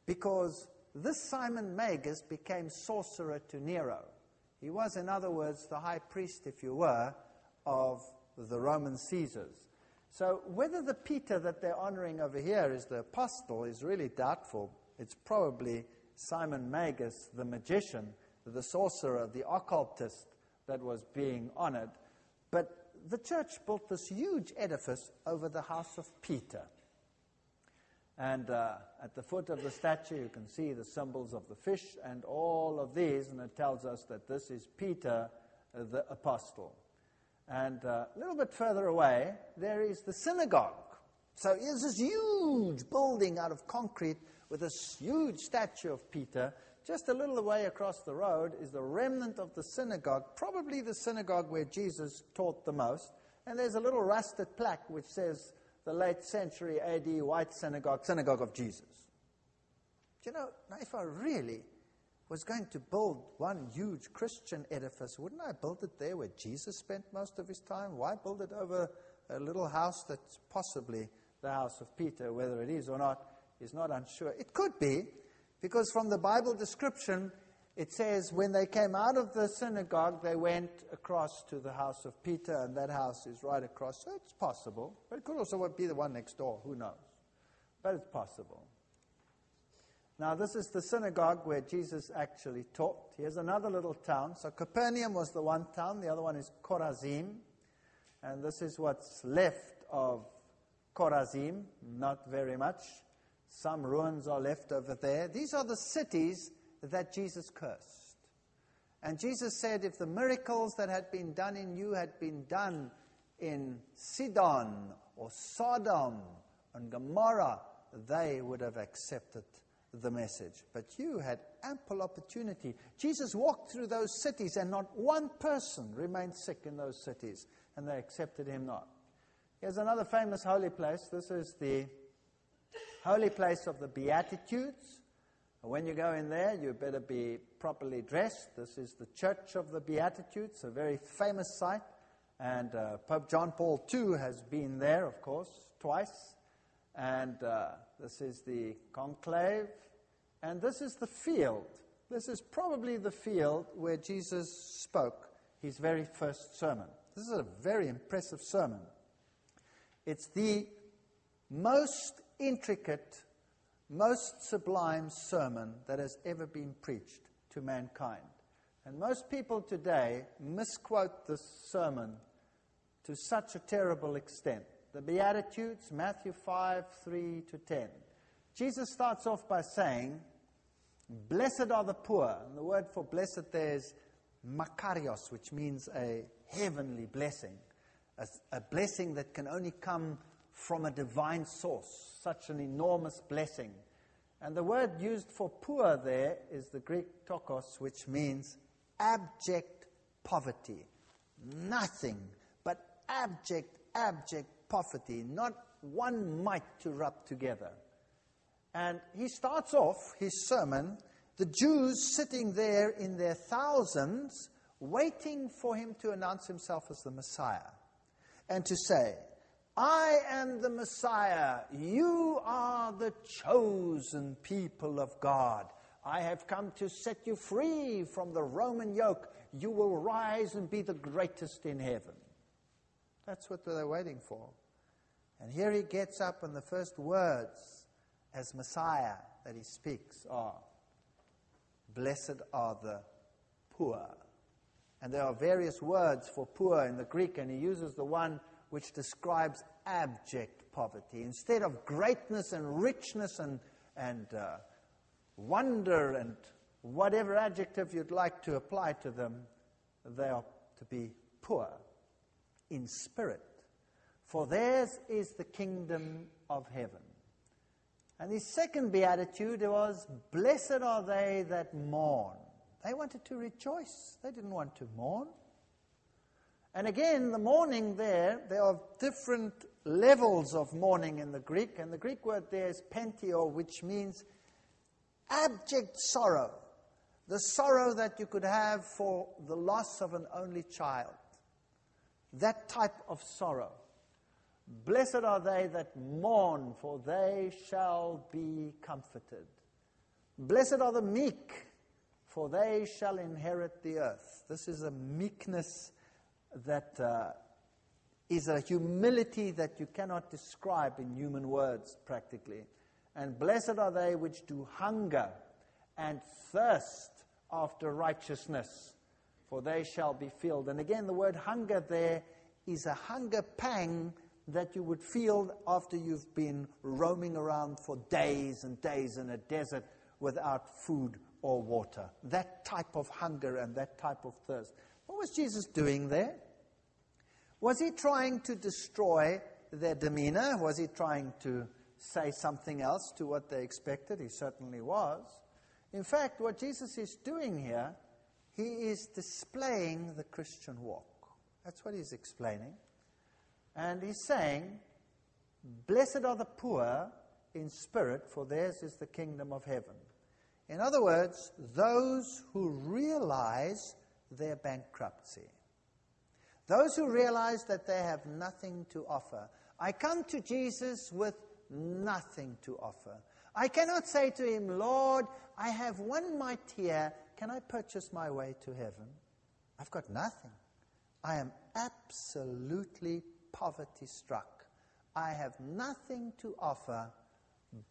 Because this Simon Magus became sorcerer to Nero. He was, in other words, the high priest, if you were, of the Roman Caesars. So whether the Peter that they're honoring over here is the apostle is really doubtful. It's probably Simon Magus, the magician, the sorcerer, the occultist that was being honored. But the church built this huge edifice over the house of Peter. And at the foot of the statue, you can see the symbols of the fish and all of these, and it tells us that this is Peter, the apostle. And a little bit further away, there is the synagogue. So it's this huge building out of concrete with this huge statue of Peter. Just a little way across the road is the remnant of the synagogue, probably the synagogue where Jesus taught the most. And there's a little rusted plaque which says, the late century A.D. White Synagogue, Synagogue of Jesus. Do you know, if I really was going to build one huge Christian edifice, wouldn't I build it there where Jesus spent most of his time? Why build it over a little house that's possibly the house of Peter? Whether it is or not is not unsure. It could be, because from the Bible description, it says when they came out of the synagogue, they went across to the house of Peter, and that house is right across. So it's possible, but it could also be the one next door. Who knows? But it's possible. Now, this is the synagogue where Jesus actually taught. Here's another little town. So Capernaum was the one town. The other one is Chorazim. And this is what's left of Chorazim. Not very much. Some ruins are left over there. These are the cities that Jesus cursed. And Jesus said, if the miracles that had been done in you had been done in Sidon or Sodom and Gomorrah, they would have accepted the message. But you had ample opportunity. Jesus walked through those cities and not one person remained sick in those cities, and they accepted him not. Here's another famous holy place. This is the holy place of the Beatitudes. When you go in there, you better be properly dressed. This is the Church of the Beatitudes, a very famous site. And Pope John Paul II has been there, of course, twice. And this is the conclave. And this is the field. This is probably the field where Jesus spoke his very first sermon. This is a very impressive sermon. It's the most intricate, most sublime sermon that has ever been preached to mankind. And most people today misquote this sermon to such a terrible extent. The Beatitudes, Matthew 5, 3 to 10. Jesus starts off by saying, blessed are the poor. And the word for blessed there is makarios, which means a heavenly blessing. A blessing that can only come from a divine source. Such an enormous blessing. And the word used for poor there is the Greek tokos, which means abject poverty. Nothing but abject poverty, not one mite to rub together. And he starts off his sermon, the Jews sitting there in their thousands, waiting for him to announce himself as the Messiah, and to say, I am the Messiah, you are the chosen people of God. I have come to set you free from the Roman yoke. You will rise and be the greatest in heaven. That's what they're waiting for. And here he gets up, and the first words as Messiah that he speaks are, blessed are the poor. And there are various words for poor in the Greek, and he uses the one which describes abject poverty. Instead of greatness and richness and wonder and whatever adjective you'd like to apply to them, they are to be poor. in spirit, for theirs is the kingdom of heaven. And his second beatitude was, blessed are they that mourn. They wanted to rejoice. They didn't want to mourn. And again, the mourning there are different levels of mourning in the Greek. And the Greek word there is penteo, which means abject sorrow. The sorrow that you could have for the loss of an only child. That type of sorrow. Blessed are they that mourn, for they shall be comforted. Blessed are the meek, for they shall inherit the earth. This is a meekness that is a humility that you cannot describe in human words practically. And blessed are they which do hunger and thirst after righteousness, for they shall be filled. And again, the word hunger there is a hunger pang that you would feel after you've been roaming around for days and days in a desert without food or water. That type of hunger and that type of thirst. What was Jesus doing there? Was he trying to destroy their demeanor? Was he trying to say something else to what they expected? He certainly was. In fact, what Jesus is doing here, he is displaying the Christian walk. That's what he's explaining. And he's saying, blessed are the poor in spirit, for theirs is the kingdom of heaven. In other words, those who realize their bankruptcy. Those who realize that they have nothing to offer. I come to Jesus with nothing to offer. I cannot say to him, Lord, I have one mite here. Can I purchase my way to heaven? I've got nothing. I am absolutely poverty struck. I have nothing to offer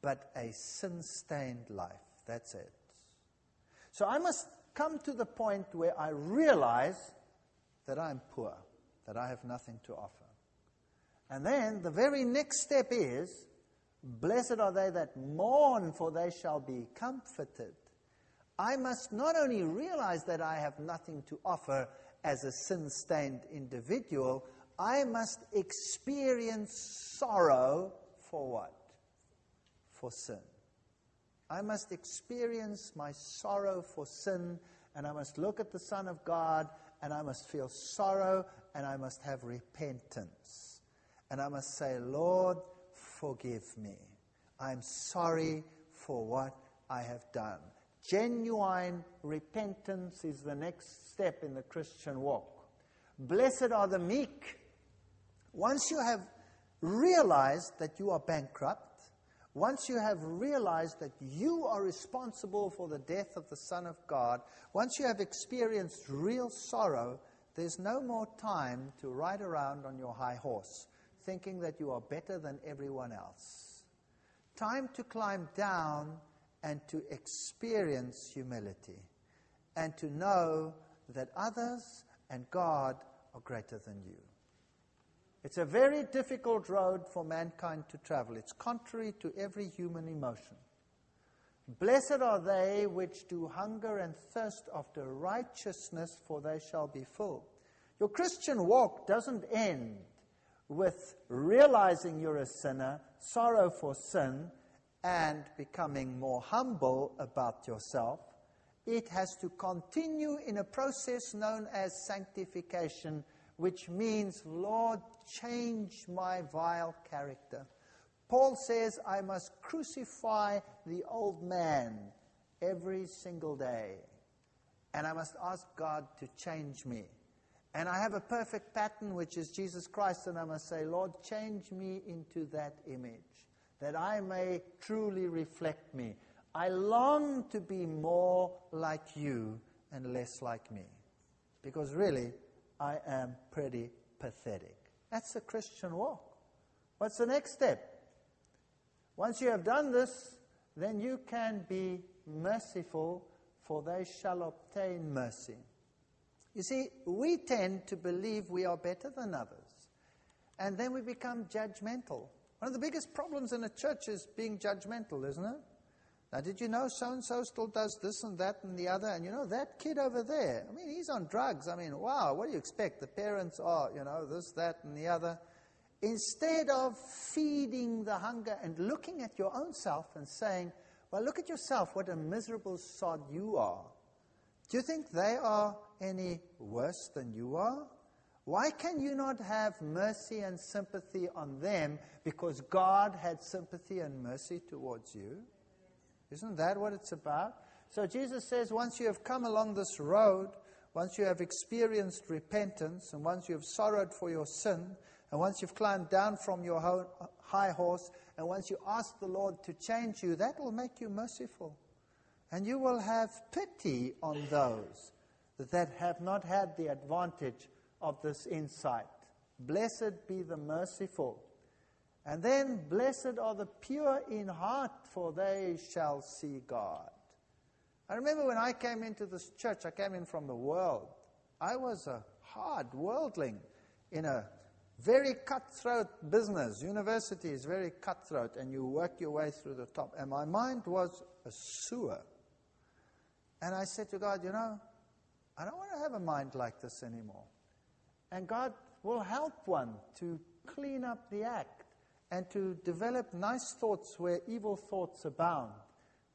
but a sin-stained life. That's it. So I must come to the point where I realize that I'm poor, that I have nothing to offer. And then the very next step is, blessed are they that mourn, for they shall be comforted. I must not only realize that I have nothing to offer as a sin-stained individual, I must experience sorrow for what? For sin. I must experience my sorrow for sin, and I must look at the Son of God, and I must feel sorrow, and I must have repentance. And I must say, Lord, forgive me. I'm sorry for what I have done. Genuine repentance is the next step in the Christian walk. Blessed are the meek. Once you have realized that you are bankrupt, once you have realized that you are responsible for the death of the Son of God, once you have experienced real sorrow, there's no more time to ride around on your high horse, thinking that you are better than everyone else. Time to climb down and to experience humility, and to know that others and God are greater than you. It's a very difficult road for mankind to travel. It's contrary to every human emotion. Blessed are they which do hunger and thirst after righteousness, for they shall be filled. Your Christian walk doesn't end with realizing you're a sinner, sorrow for sin, and becoming more humble about yourself. It has to continue in a process known as sanctification, which means, Lord, change my vile character. Paul says, I must crucify the old man every single day, and I must ask God to change me. And I have a perfect pattern, which is Jesus Christ, and I must say, Lord, change me into that image, that I may truly reflect me. I long to be more like you and less like me, because really, I am pretty pathetic. That's the Christian walk. What's the next step? Once you have done this, then you can be merciful, for they shall obtain mercy. You see, we tend to believe we are better than others, and then we become judgmental. One of the biggest problems in a church is being judgmental, isn't it? Now, did you know so-and-so still does this and that and the other? And, you know, that kid over there, I mean, he's on drugs. I mean, wow, what do you expect? The parents are, you know, this, that, and the other. Instead of feeding the hunger and looking at your own self and saying, well, look at yourself, what a miserable sod you are. Do you think they are any worse than you are? Why can you not have mercy and sympathy on them? Because God had sympathy and mercy towards you. Isn't that what it's about? So Jesus says, once you have come along this road, once you have experienced repentance, and once you have sorrowed for your sin, and once you've climbed down from your high horse, and once you ask the Lord to change you, that will make you merciful. And you will have pity on those that have not had the advantage of this insight. Blessed be the merciful. And then, blessed are the pure in heart, for they shall see God. I remember when I came into this church, I came in from the world. I was a hard worldling in a very cutthroat business. University is very cutthroat, and you work your way through the top. And my mind was a sewer. And I said to God, you know, I don't want to have a mind like this anymore. And God will help one to clean up the act and to develop nice thoughts where evil thoughts abound.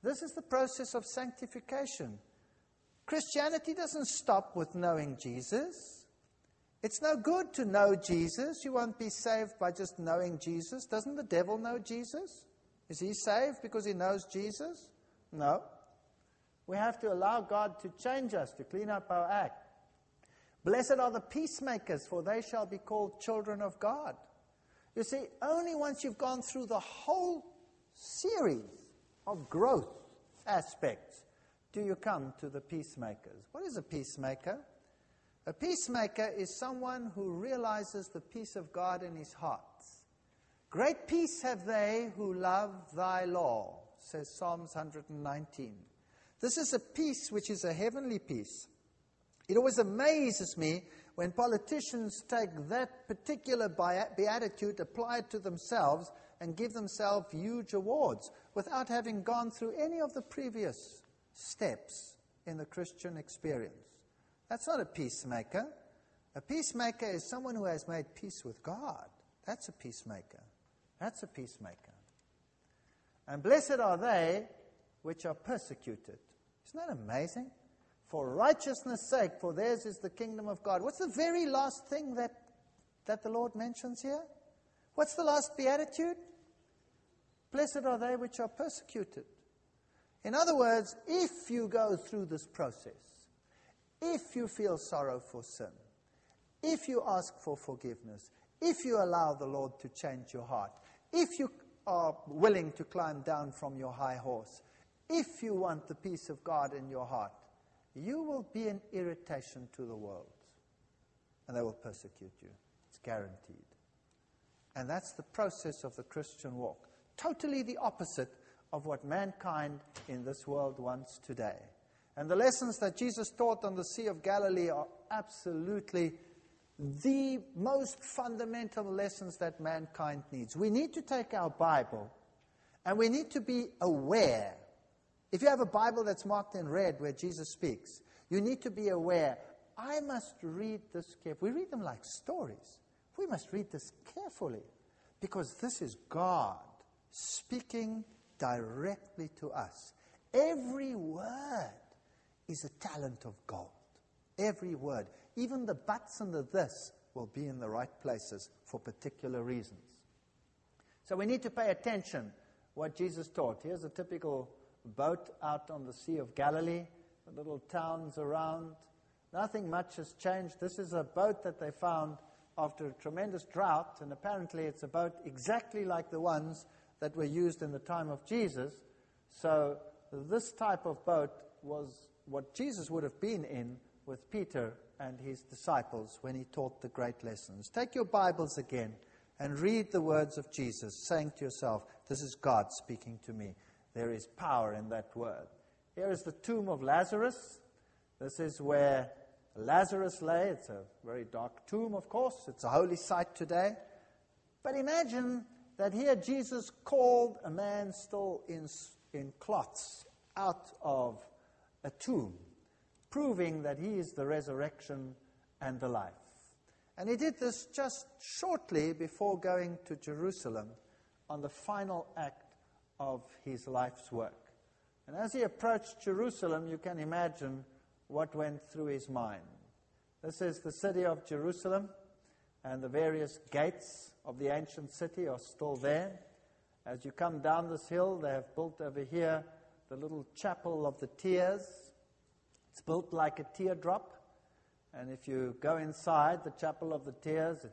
This is the process of sanctification. Christianity doesn't stop with knowing Jesus. It's no good to know Jesus. You won't be saved by just knowing Jesus. Doesn't the devil know Jesus? Is he saved because he knows Jesus? No. We have to allow God to change us, to clean up our act. Blessed are the peacemakers, for they shall be called children of God. You see, only once you've gone through the whole series of growth aspects do you come to the peacemakers. What is a peacemaker? A peacemaker is someone who realizes the peace of God in his heart. Great peace have they who love thy law, says Psalms 119. This is a peace which is a heavenly peace. It always amazes me when politicians take that particular beatitude, apply it to themselves, and give themselves huge awards without having gone through any of the previous steps in the Christian experience. That's not a peacemaker. A peacemaker is someone who has made peace with God. That's a peacemaker. That's a peacemaker. And blessed are they which are persecuted. Isn't that amazing? For righteousness' sake, for theirs is the kingdom of God. What's the very last thing that the Lord mentions here? What's the last beatitude? Blessed are they which are persecuted. In other words, if you go through this process, if you feel sorrow for sin, if you ask for forgiveness, if you allow the Lord to change your heart, if you are willing to climb down from your high horse, if you want the peace of God in your heart, you will be an irritation to the world. And they will persecute you. It's guaranteed. And that's the process of the Christian walk. Totally the opposite of what mankind in this world wants today. And the lessons that Jesus taught on the Sea of Galilee are absolutely the most fundamental lessons that mankind needs. We need to take our Bible and we need to be aware. If you have a Bible that's marked in red where Jesus speaks, you need to be aware, I must read this carefully. We read them like stories. We must read this carefully because this is God speaking directly to us. Every word is a talent of gold. Every word. Even the buts and the this will be in the right places for particular reasons. So we need to pay attention what Jesus taught. Here's a typical boat out on the Sea of Galilee, the little towns around. Nothing much has changed. This is a boat that they found after a tremendous drought, and apparently it's a boat exactly like the ones that were used in the time of Jesus. So this type of boat was what Jesus would have been in with Peter and his disciples when he taught the great lessons. Take your Bibles again and read the words of Jesus, saying to yourself, this is God speaking to me. There is power in that word. Here is the tomb of Lazarus. This is where Lazarus lay. It's a very dark tomb, of course. It's a holy site today. But imagine that here Jesus called a man still in in clots out of a tomb, proving that he is the resurrection and the life. And he did this just shortly before going to Jerusalem on the final act of his life's work. And as he approached Jerusalem, you can imagine what went through his mind. This is the city of Jerusalem, and the various gates of the ancient city are still there. As you come down this hill, they have built over here the little chapel of the tears. It's built like a teardrop. And if you go inside the chapel of the tears, it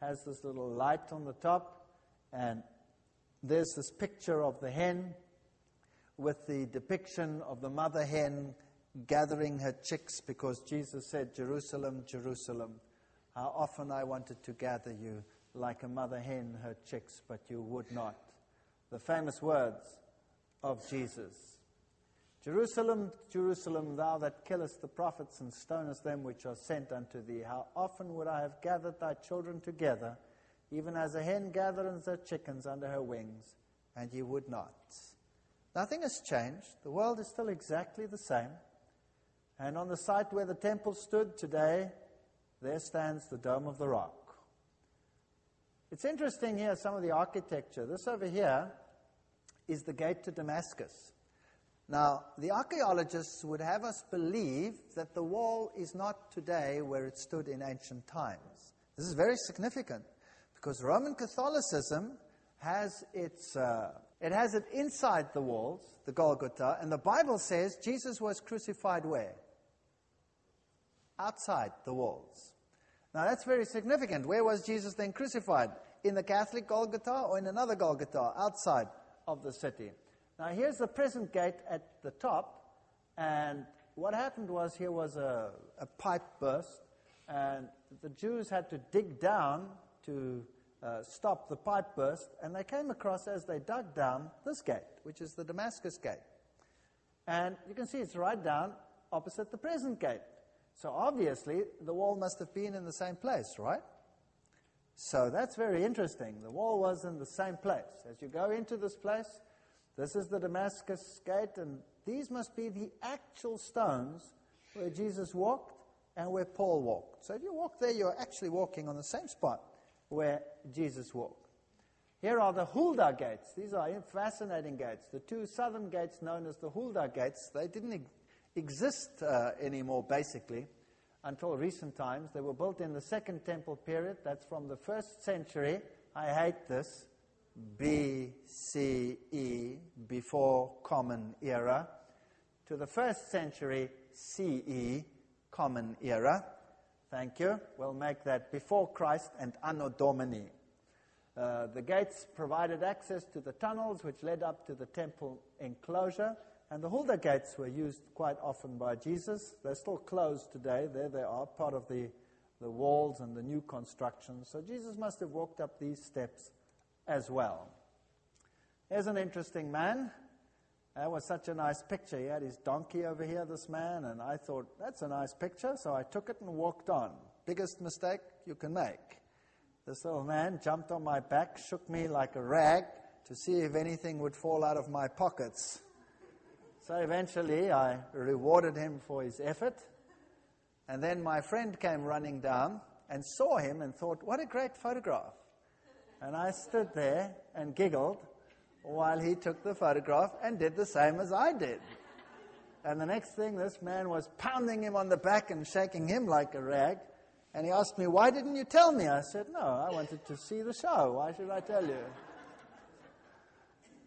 has this little light on the top. And there's this picture of the hen with the depiction of the mother hen gathering her chicks, because Jesus said, "Jerusalem, Jerusalem, how often I wanted to gather you like a mother hen her chicks, but you would not." The famous words of Jesus. "Jerusalem, Jerusalem, thou that killest the prophets and stonest them which are sent unto thee, how often would I have gathered thy children together, even as a hen gathereth her chickens under her wings, and ye would not." Nothing has changed. The world is still exactly the same. And on the site where the temple stood today, there stands the Dome of the Rock. It's interesting here, some of the architecture. This over here is the gate to Damascus. Now, the archaeologists would have us believe that the wall is not today where it stood in ancient times. This is very significant, because Roman Catholicism has it inside the walls, the Golgotha, and the Bible says Jesus was crucified where? Outside the walls. Now, that's very significant. Where was Jesus then crucified? In the Catholic Golgotha or in another Golgotha outside of the city? Now, here's the present gate at the top, and what happened was here was a pipe burst, and the Jews had to dig down to stop the pipe burst, and they came across, as they dug down, this gate, which is the Damascus Gate. And you can see it's right down opposite the present gate. So obviously, the wall must have been in the same place, right? So that's very interesting. The wall was in the same place. As you go into this place, this is the Damascus Gate, and these must be the actual stones where Jesus walked and where Paul walked. So if you walk there, you're actually walking on the same spot where Jesus walked. Here are the Huldah Gates. These are fascinating gates. The two southern gates known as the Huldah Gates, they didn't exist anymore, basically, until recent times. They were built in the Second Temple period. That's from the 1st century. I hate this. BCE, before Common Era, to the 1st century CE, Common Era. Thank you. We'll make that before Christ and Anno Domini. The gates provided access to the tunnels which led up to the temple enclosure, and the Huldah gates were used quite often by Jesus. They're still closed today. There they are, part of the walls and the new constructions. So Jesus must have walked up these steps as well. There's an interesting man. That was such a nice picture. He had his donkey over here, this man, and I thought, that's a nice picture, so I took it and walked on. Biggest mistake you can make. This little man jumped on my back, shook me like a rag to see if anything would fall out of my pockets. So eventually I rewarded him for his effort, and then my friend came running down and saw him and thought, what a great photograph. And I stood there and giggled while he took the photograph and did the same as I did. And the next thing, this man was pounding him on the back and shaking him like a rag. And he asked me, why didn't you tell me? I said, no, I wanted to see the show. Why should I tell you?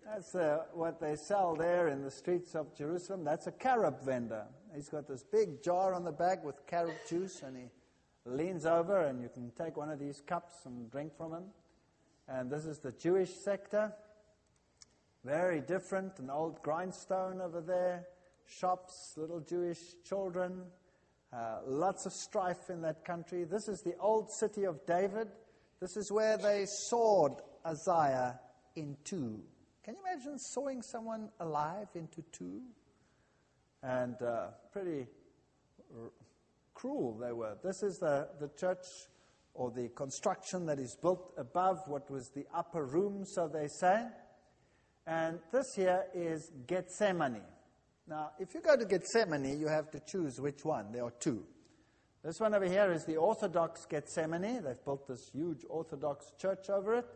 That's what they sell there in the streets of Jerusalem. That's a carob vendor. He's got this big jar on the back with carob juice, and he leans over, and you can take one of these cups and drink from him. And this is the Jewish sector, very different, an old grindstone over there, shops, little Jewish children, lots of strife in that country. This is the old city of David. This is where they sawed Isaiah in two. Can you imagine sawing someone alive into two? And pretty cruel they were. This is the church, or the construction that is built above what was the upper room, so they say. And this here is Gethsemane. Now, if you go to Gethsemane, you have to choose which one. There are two. This one over here is the Orthodox Gethsemane. They've built this huge Orthodox church over it.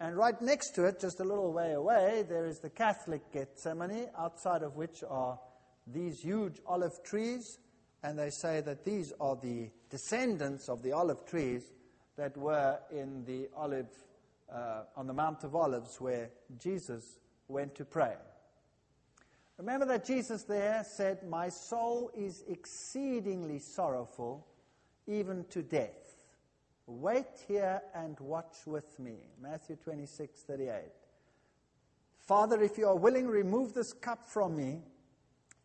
And right next to it, just a little way away, there is the Catholic Gethsemane, outside of which are these huge olive trees. And they say that these are the descendants of the olive trees that were in the olive, on the Mount of Olives, where Jesus went to pray. Remember that Jesus there said, "My soul is exceedingly sorrowful, even to death. Wait here and watch with me." Matthew 26:38. "Father, if you are willing, remove this cup from me.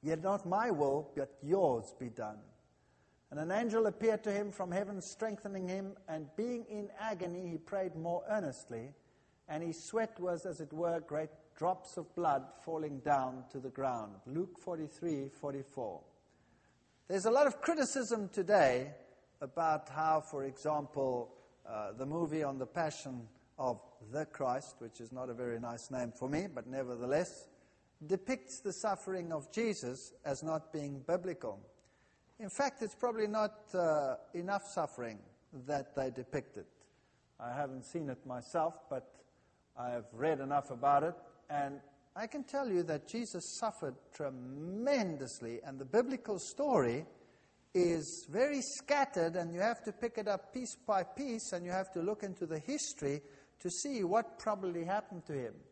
Yet not my will, but yours be done." And an angel appeared to him from heaven, strengthening him, and being in agony, he prayed more earnestly, and his sweat was, as it were, great drops of blood falling down to the ground. Luke 43:44. There's a lot of criticism today about how, for example, the movie on the Passion of the Christ, which is not a very nice name for me, but nevertheless, depicts the suffering of Jesus as not being biblical. In fact, it's probably not enough suffering that they depicted. I haven't seen it myself, but I've read enough about it, and I can tell you that Jesus suffered tremendously, and the biblical story is very scattered, and you have to pick it up piece by piece, and you have to look into the history to see what probably happened to him.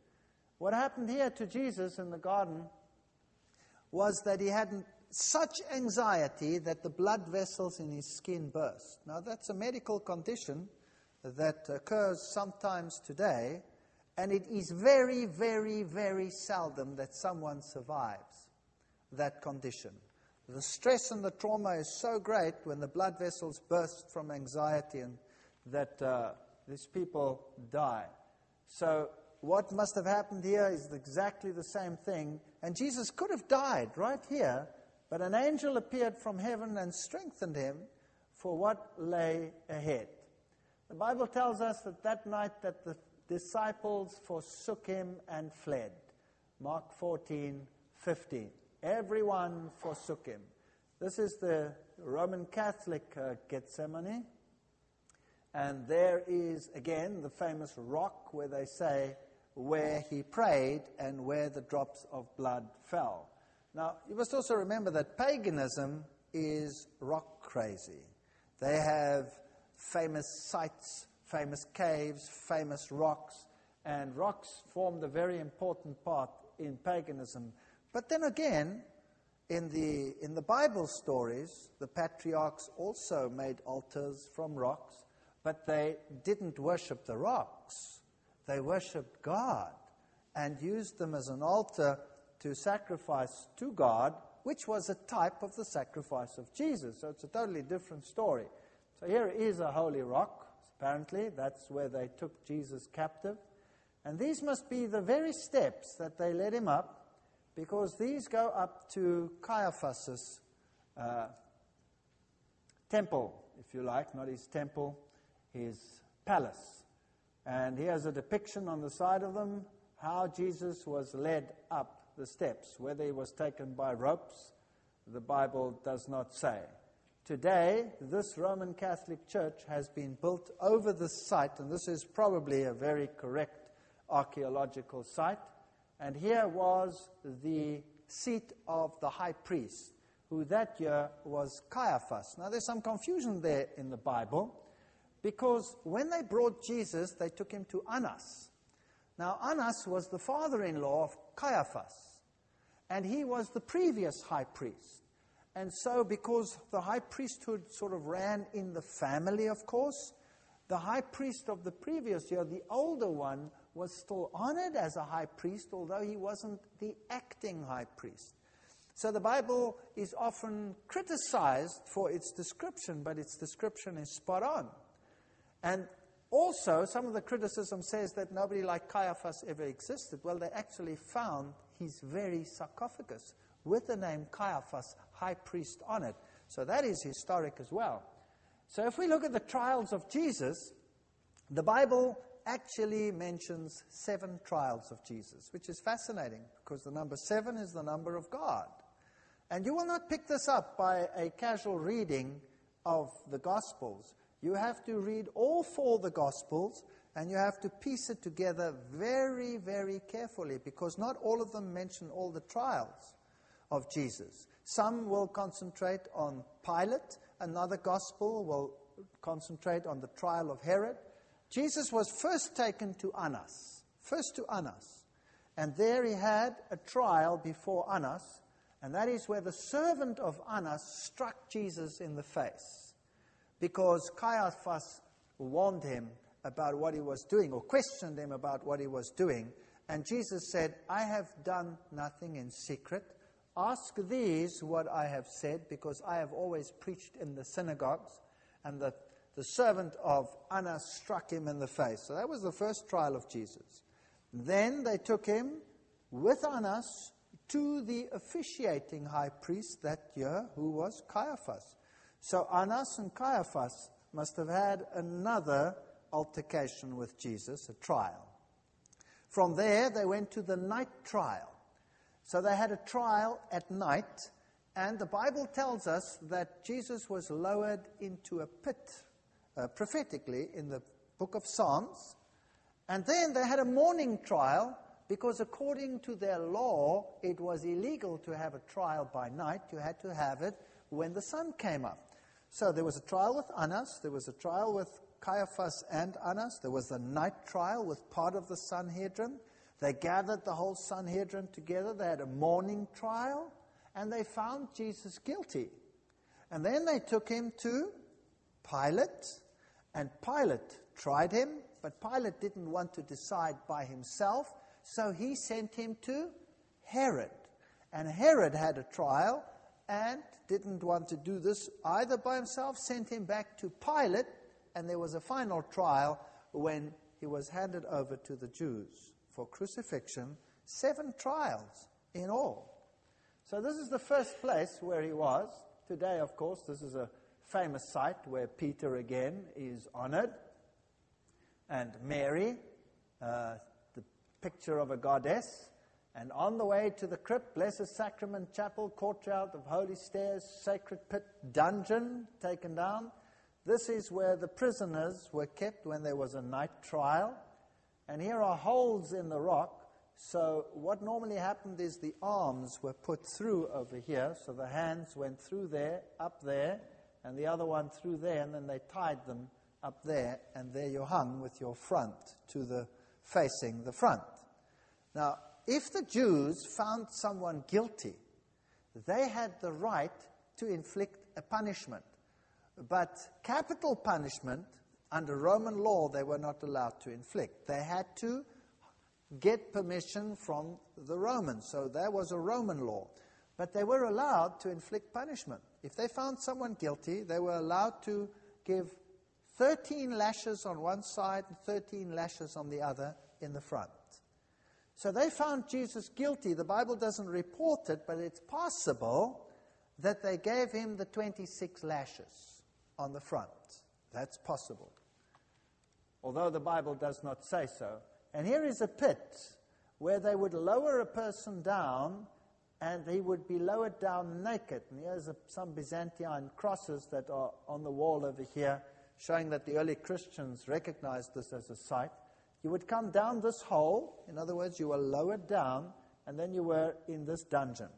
What happened here to Jesus in the garden was that he had such anxiety that the blood vessels in his skin burst. Now, that's a medical condition that occurs sometimes today, and it is very, very, very seldom that someone survives that condition. The stress and the trauma is so great when the blood vessels burst from anxiety and that these people die. So what must have happened here is exactly the same thing. And Jesus could have died right here, but an angel appeared from heaven and strengthened him for what lay ahead. The Bible tells us that that night that the disciples forsook him and fled. Mark 14:15. Everyone forsook him. This is the Roman Catholic Gethsemane. And there is, again, the famous rock where they say where he prayed and where the drops of blood fell. Now, you must also remember that paganism is rock crazy. They have famous sites, famous caves, famous rocks, and rocks formed a very important part in paganism. But then again, in the Bible stories, the patriarchs also made altars from rocks, but they didn't worship the rocks. They worshiped God and used them as an altar to sacrifice to God, which was a type of the sacrifice of Jesus. So it's a totally different story. So here is a holy rock. Apparently, that's where they took Jesus captive. And these must be the very steps that they led him up, because these go up to Caiaphas' temple, if you like, not his temple, his palace. And here's a depiction on the side of them how Jesus was led up the steps. Whether he was taken by ropes, the Bible does not say. Today, this Roman Catholic Church has been built over this site, and this is probably a very correct archaeological site. And here was the seat of the high priest, who that year was Caiaphas. Now, there's some confusion there in the Bible, because when they brought Jesus, they took him to Annas. Now, Annas was the father-in-law of Caiaphas, and he was the previous high priest. And so, because the high priesthood sort of ran in the family, of course, the high priest of the previous year, the older one, was still honored as a high priest, although he wasn't the acting high priest. So the Bible is often criticized for its description, but its description is spot on. And also, some of the criticism says that nobody like Caiaphas ever existed. Well, they actually found his very sarcophagus with the name Caiaphas, high priest, on it. So that is historic as well. So if we look at the trials of Jesus, the Bible actually mentions 7 trials of Jesus, which is fascinating because the number 7 is the number of God. And you will not pick this up by a casual reading of the Gospels. You have to read all 4 of the Gospels, and you have to piece it together very, very carefully, because not all of them mention all the trials of Jesus. Some will concentrate on Pilate. Another Gospel will concentrate on the trial of Herod. Jesus was first taken to Annas, and there he had a trial before Annas, and that is where the servant of Annas struck Jesus in the face, because Caiaphas warned him about what he was doing, or questioned him about what he was doing, and Jesus said, "I have done nothing in secret. Ask these what I have said, because I have always preached in the synagogues." And the servant of Annas struck him in the face. So that was the first trial of Jesus. Then they took him with Annas to the officiating high priest that year, who was Caiaphas. So Annas and Caiaphas must have had another altercation with Jesus, a trial. From there, they went to the night trial. So they had a trial at night, and the Bible tells us that Jesus was lowered into a pit, prophetically, in the book of Psalms. And then they had a morning trial, because according to their law, it was illegal to have a trial by night. You had to have it when the sun came up. So there was a trial with Annas, there was a trial with Caiaphas and Annas. There was the night trial with part of the Sanhedrin. They gathered the whole Sanhedrin together. They had a morning trial, and they found Jesus guilty. And then they took him to Pilate, and Pilate tried him, but Pilate didn't want to decide by himself, so he sent him to Herod. And Herod had a trial and didn't want to do this either by himself, sent him back to Pilate, and there was a final trial when he was handed over to the Jews for crucifixion. 7 trials in all. So this is the first place where he was. Today, of course, this is a famous site where Peter again is honored. And Mary, the picture of a goddess. And on the way to the crypt, Blessed Sacrament Chapel, courtyard of Holy Stairs, Sacred Pit, dungeon taken down. This is where the prisoners were kept when there was a night trial. And here are holes in the rock. So what normally happened is the arms were put through over here. So the hands went through there, up there, and the other one through there. And then they tied them up there. And there you hung with your front to the facing the front. Now, if the Jews found someone guilty, they had the right to inflict a punishment. But capital punishment, under Roman law, they were not allowed to inflict. They had to get permission from the Romans. So there was a Roman law. But they were allowed to inflict punishment. If they found someone guilty, they were allowed to give 13 lashes on one side and 13 lashes on the other in the front. So they found Jesus guilty. The Bible doesn't report it, but it's possible that they gave him the 26 lashes on the front. That's possible, although the Bible does not say so. And here is a pit where they would lower a person down, and he would be lowered down naked. And here's some Byzantine crosses that are on the wall over here, showing that the early Christians recognized this as a site. You would come down this hole. In other words, you were lowered down, and then you were in this dungeon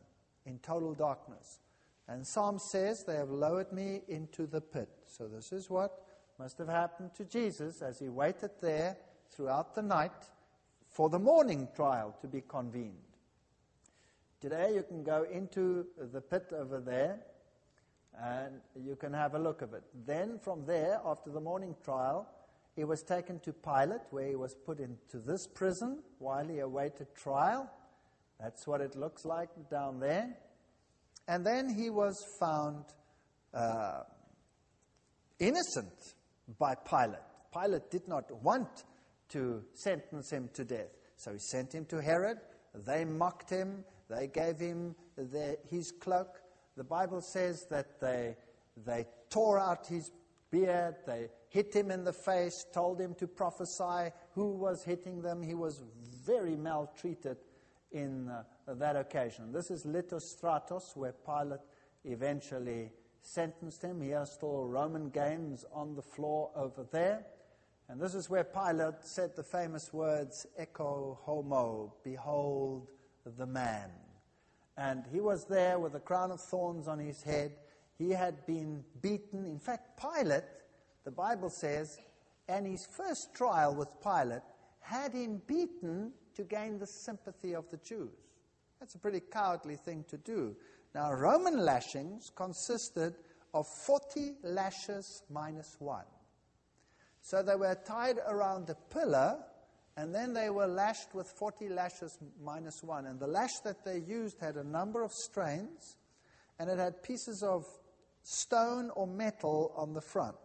in total darkness. And Psalm says, "They have lowered me into the pit." So this is what must have happened to Jesus as he waited there throughout the night for the morning trial to be convened. Today you can go into the pit over there and you can have a look at it. Then from there, after the morning trial, he was taken to Pilate, where he was put into this prison while he awaited trial. That's what it looks like down there. And then he was found innocent by Pilate. Pilate did not want to sentence him to death. So he sent him to Herod. They mocked him. They gave him his cloak. The Bible says that they tore out his beard. They hit him in the face, told him to prophesy. Who was hitting them? He was very maltreated in that occasion. This is Lysistratos, where Pilate eventually sentenced him. Here are still Roman games on the floor over there. And this is where Pilate said the famous words, Ecce homo, behold the man. And he was there with a crown of thorns on his head. He had been beaten. In fact, Pilate, the Bible says, and his first trial with Pilate, had him beaten to gain the sympathy of the Jews. That's a pretty cowardly thing to do. Now, Roman lashings consisted of 40 lashes minus one. So they were tied around a pillar, and then they were lashed with 40 lashes minus one. And the lash that they used had a number of strains, and it had pieces of stone or metal on the front.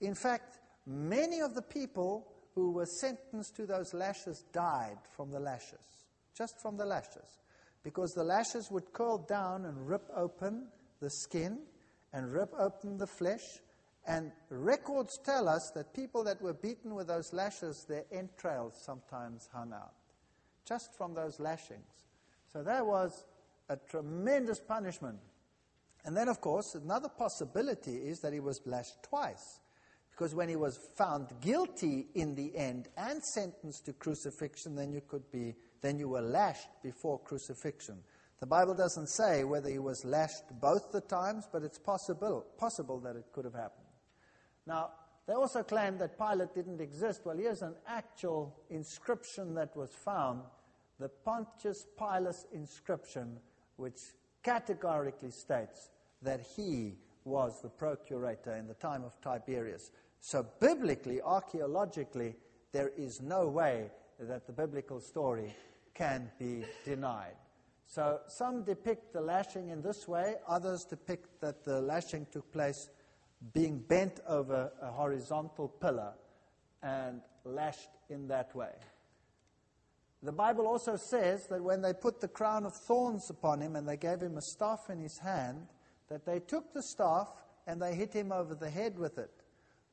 In fact, many of the people who were sentenced to those lashes died from the lashes, just from the lashes, because the lashes would curl down and rip open the skin and rip open the flesh. And records tell us that people that were beaten with those lashes, their entrails sometimes hung out, just from those lashings. So that was a tremendous punishment. And then, of course, another possibility is that he was lashed twice, because when he was found guilty in the end and sentenced to crucifixion, then you were lashed before crucifixion. The Bible doesn't say whether he was lashed both the times, but it's possible that it could have happened. Now, they also claim that Pilate didn't exist. Well, here's an actual inscription that was found, the Pontius Pilate's inscription, which categorically states that he was the procurator in the time of Tiberius. So biblically, archaeologically, there is no way that the biblical story can be denied. So some depict the lashing in this way, others depict that the lashing took place being bent over a horizontal pillar and lashed in that way. The Bible also says that when they put the crown of thorns upon him and they gave him a staff in his hand, that they took the staff and they hit him over the head with it.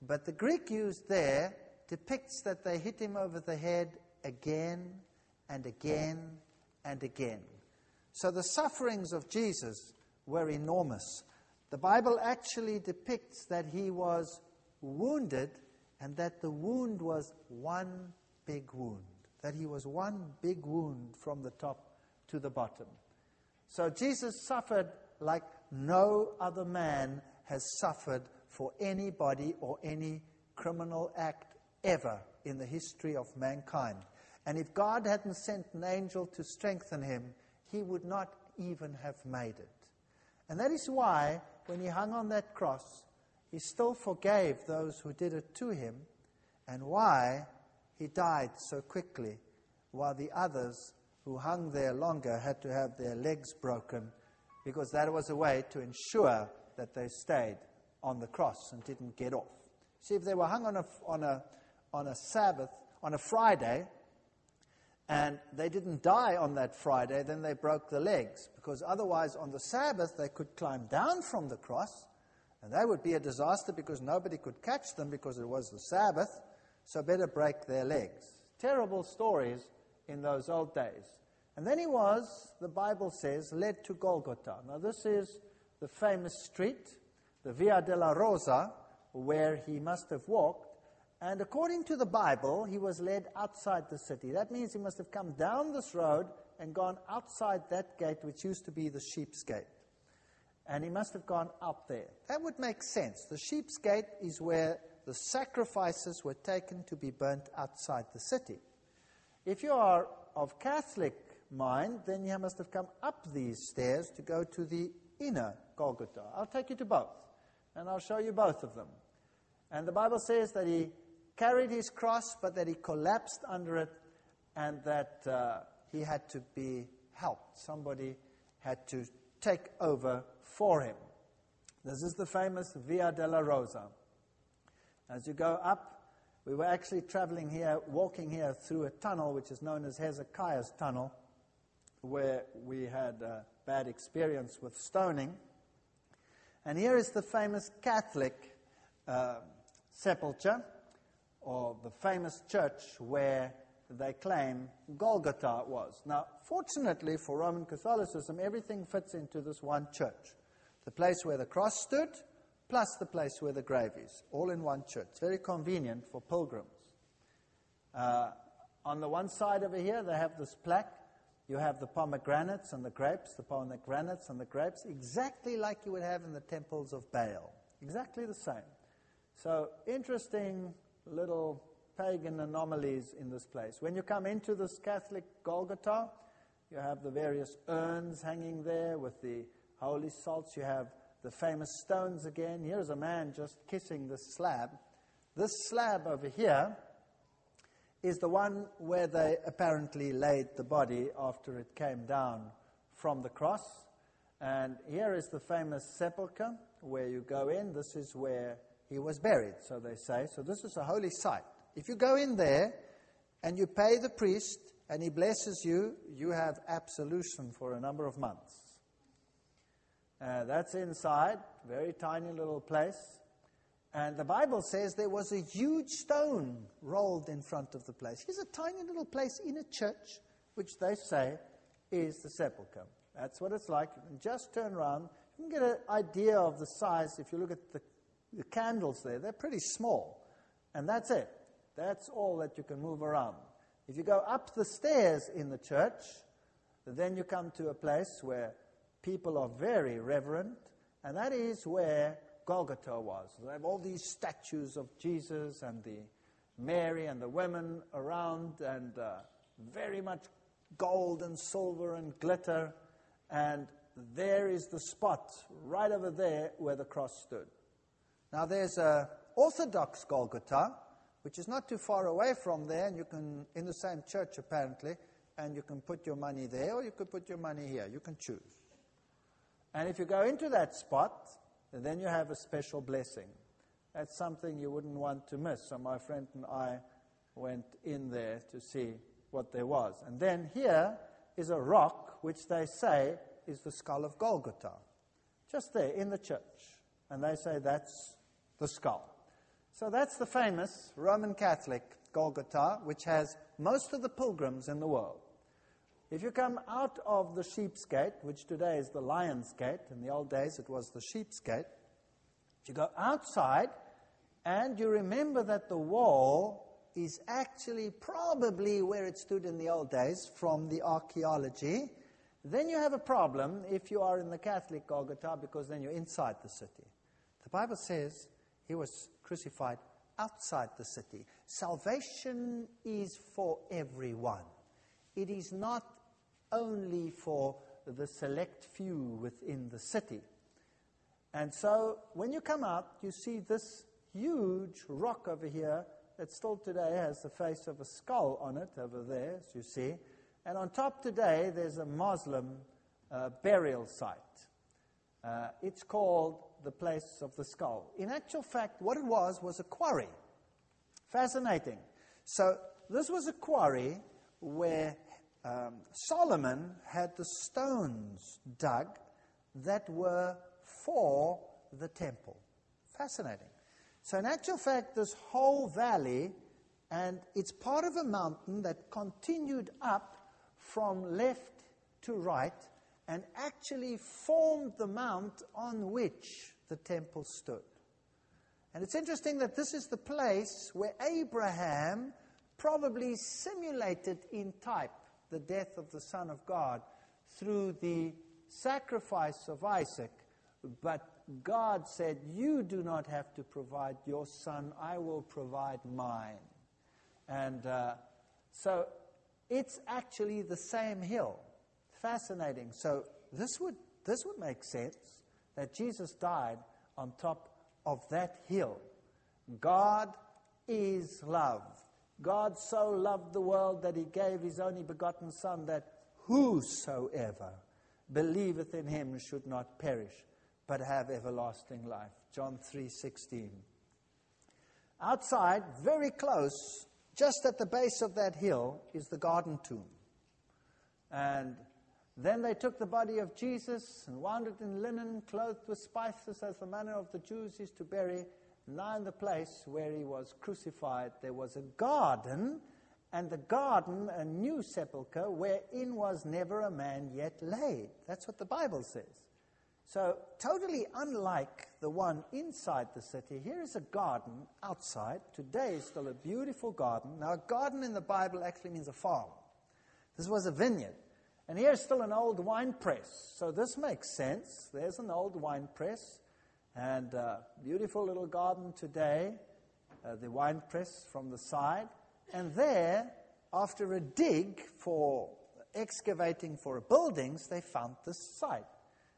But the Greek used there depicts that they hit him over the head again and again and again. So the sufferings of Jesus were enormous. The Bible actually depicts that he was wounded and that the wound was one big wound, that he was one big wound from the top to the bottom. So Jesus suffered like no other man has suffered for anybody or any criminal act ever in the history of mankind. And if God hadn't sent an angel to strengthen him, he would not even have made it. And that is why, when he hung on that cross, he still forgave those who did it to him, and why he died so quickly, while the others who hung there longer had to have their legs broken, because that was a way to ensure that they stayed on the cross and didn't get off. See, if they were hung on a Sabbath, on a Friday, and they didn't die on that Friday, then they broke the legs, because otherwise on the Sabbath they could climb down from the cross, and that would be a disaster because nobody could catch them because it was the Sabbath, so better break their legs. Terrible stories in those old days. And then he was, the Bible says, led to Golgotha. Now this is the famous street, the Via della Rosa, where he must have walked. And according to the Bible, he was led outside the city. That means he must have come down this road and gone outside that gate, which used to be the Sheep's Gate. And he must have gone up there. That would make sense. The Sheep's Gate is where the sacrifices were taken to be burnt outside the city. If you are of Catholic mind, then you must have come up these stairs to go to the inner Golgotha. I'll take you to both, and I'll show you both of them. And the Bible says that he carried his cross, but that he collapsed under it, and that he had to be helped. Somebody had to take over for him. This is the famous Via della Rosa. As you go up, we were actually traveling here, walking here through a tunnel, which is known as Hezekiah's Tunnel, where we had a bad experience with stoning. And here is the famous Catholic sepulchre, or the famous church where they claim Golgotha was. Now, fortunately for Roman Catholicism, everything fits into this one church. The place where the cross stood, plus the place where the grave is, all in one church. Very convenient for pilgrims. On the one side over here, they have this plaque. You have the pomegranates and the grapes, exactly like you would have in the temples of Baal. Exactly the same. So, interesting little pagan anomalies in this place. When you come into this Catholic Golgotha, you have the various urns hanging there with the holy salts. You have the famous stones again. Here's a man just kissing the slab. This slab over here is the one where they apparently laid the body after it came down from the cross. And here is the famous sepulchre where you go in. This is where he was buried, so they say. So this is a holy site. If you go in there and you pay the priest and he blesses you, you have absolution for a number of months. That's inside, very tiny little place. And the Bible says there was a huge stone rolled in front of the place. Here's a tiny little place in a church, which they say is the sepulchre. That's what it's like. You can just turn around. You can get an idea of the size. If you look at the candles there, they're pretty small. And that's it. That's all that you can move around. If you go up the stairs in the church, then you come to a place where people are very reverent, and that is where Golgotha was. They have all these statues of Jesus and the Mary and the women around, and very much gold and silver and glitter. And there is the spot right over there where the cross stood. Now there's an Orthodox Golgotha, which is not too far away from there, and you can, in the same church apparently, and you can put your money there, or you could put your money here. You can choose. And if you go into that spot, then you have a special blessing. That's something you wouldn't want to miss. So my friend and I went in there to see what there was. And then here is a rock, which they say is the skull of Golgotha, just there in the church. And they say that's the skull. So that's the famous Roman Catholic Golgotha, which has most of the pilgrims in the world. If you come out of the Sheep's Gate, which today is the Lion's Gate, in the old days it was the Sheep's Gate, if you go outside and you remember that the wall is actually probably where it stood in the old days from the archaeology, then you have a problem if you are in the Catholic Golgotha, because then you're inside the city. The Bible says he was crucified outside the city. Salvation is for everyone. It is not only for the select few within the city. And so when you come out, you see this huge rock over here that still today has the face of a skull on it over there, as you see. And on top today, there's a Muslim burial site. It's called the Place of the Skull. In actual fact, what it was a quarry. Fascinating. So this was a quarry where Solomon had the stones dug that were for the temple. Fascinating. So in actual fact, this whole valley, and it's part of a mountain that continued up from left to right and actually formed the mount on which the temple stood. And it's interesting that this is the place where Abraham probably simulated in type the death of the Son of God through the sacrifice of Isaac. But God said, you do not have to provide your son, I will provide mine. And so it's actually the same hill. Fascinating. So this would make sense that Jesus died on top of that hill. God is love. God so loved the world that he gave his only begotten Son, that whosoever believeth in him should not perish, but have everlasting life. John 3:16. Outside, very close, just at the base of that hill, is the garden tomb. And then they took the body of Jesus and wound it in linen, clothed with spices, as the manner of the Jews is to bury, nigh in the place where he was crucified, there was a garden, and the garden a new sepulchre wherein was never a man yet laid. That's what the Bible says. So totally unlike the one inside the city, here is a garden outside. Today is still a beautiful garden. Now, a garden in the Bible actually means a farm. This was a vineyard. And here's still an old wine press. So this makes sense. There's an old wine press. And a beautiful little garden today, the wine press from the side. And there, after a dig for excavating for buildings, they found this site.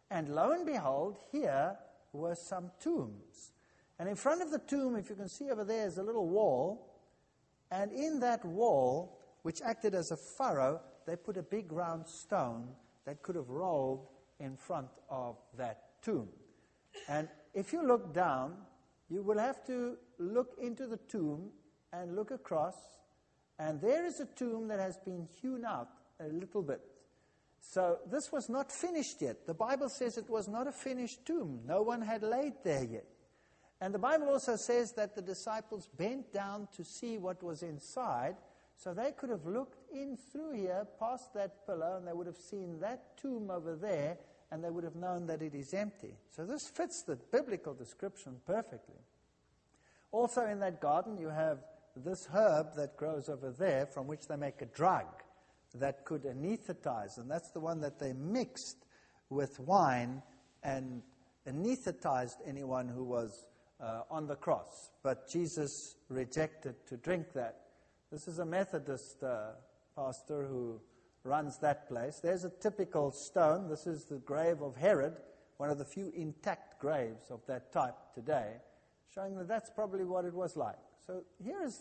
And lo and behold, here were some tombs. And in front of the tomb, if you can see over there, is a little wall. And in that wall, which acted as a furrow, they put a big round stone that could have rolled in front of that tomb. And if you look down, you will have to look into the tomb and look across, and there is a tomb that has been hewn out a little bit. So this was not finished yet. The Bible says it was not a finished tomb. No one had laid there yet. And the Bible also says that the disciples bent down to see what was inside, so they could have looked in through here, past that pillar, and they would have seen that tomb over there, and they would have known that it is empty. So this fits the biblical description perfectly. Also in that garden you have this herb that grows over there from which they make a drug that could anesthetize. And that's the one that they mixed with wine and anesthetized anyone who was on the cross. But Jesus rejected to drink that. This is a Methodist pastor who runs that place. There's a typical stone. This is the grave of Herod, one of the few intact graves of that type today, showing that that's probably what it was like. So here is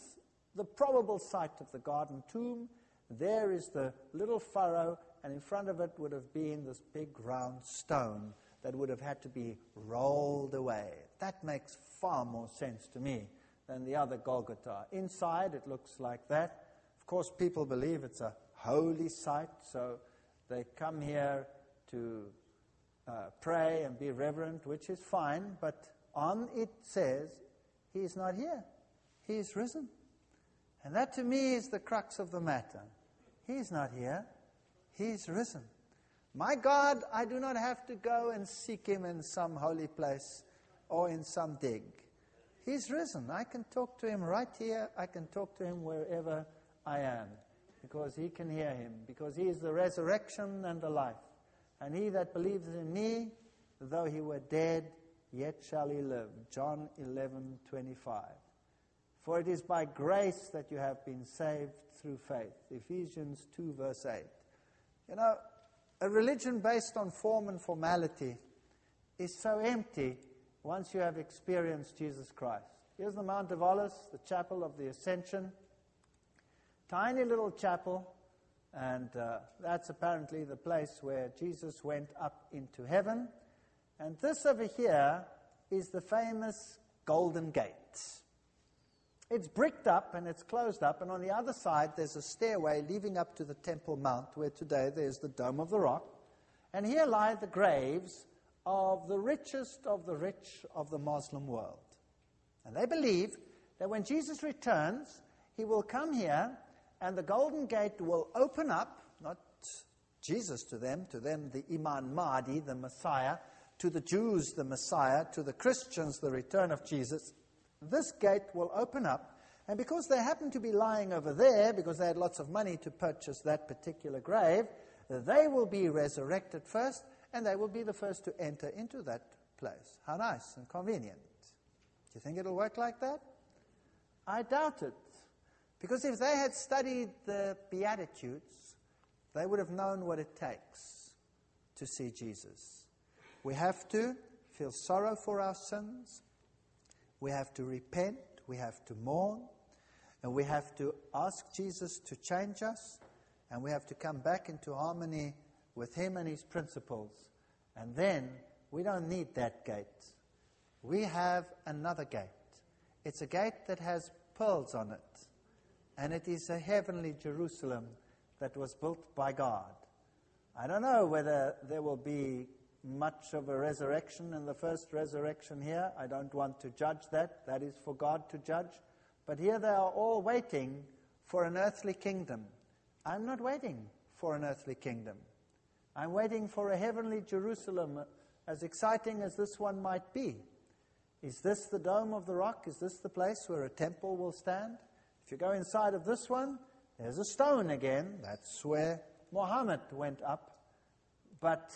the probable site of the garden tomb. There is the little furrow, and in front of it would have been this big round stone that would have had to be rolled away. That makes far more sense to me than the other Golgotha. Inside, it looks like that. Of course, people believe it's a holy site, so they come here to pray and be reverent, which is fine, but on it says, he is not here, he is risen. And that to me is the crux of the matter. He is not here, he is risen. My God, I do not have to go and seek him in some holy place or in some dig. He's risen. I can talk to him right here, I can talk to him wherever I am, because he can hear him, because he is the resurrection and the life. And he that believes in me, though he were dead, yet shall he live. John 11:25. For it is by grace that you have been saved through faith. Ephesians 2:8. You know, a religion based on form and formality is so empty once you have experienced Jesus Christ. Here's the Mount of Olives, the Chapel of the Ascension. Tiny little chapel, and that's apparently the place where Jesus went up into heaven. And this over here is the famous Golden Gate. It's bricked up and it's closed up, and on the other side there's a stairway leading up to the Temple Mount, where today there's the Dome of the Rock. And here lie the graves of the richest of the rich of the Muslim world. And they believe that when Jesus returns, he will come here, and the Golden Gate will open up, not Jesus to them the Imam Mahdi, the Messiah, to the Jews, the Messiah, to the Christians, the return of Jesus. This gate will open up, and because they happened to be lying over there, because they had lots of money to purchase that particular grave, they will be resurrected first, and they will be the first to enter into that place. How nice and convenient. Do you think it'll work like that? I doubt it. Because if they had studied the Beatitudes, they would have known what it takes to see Jesus. We have to feel sorrow for our sins. We have to repent. We have to mourn. And we have to ask Jesus to change us. And we have to come back into harmony with him and his principles. And then we don't need that gate. We have another gate. It's a gate that has pearls on it. And it is a heavenly Jerusalem that was built by God. I don't know whether there will be much of a resurrection in the first resurrection here. I don't want to judge that. That is for God to judge. But here they are all waiting for an earthly kingdom. I'm not waiting for an earthly kingdom. I'm waiting for a heavenly Jerusalem, as exciting as this one might be. Is this the Dome of the Rock? Is this the place where a temple will stand? If you go inside of this one, there's a stone again. That's where Muhammad went up. But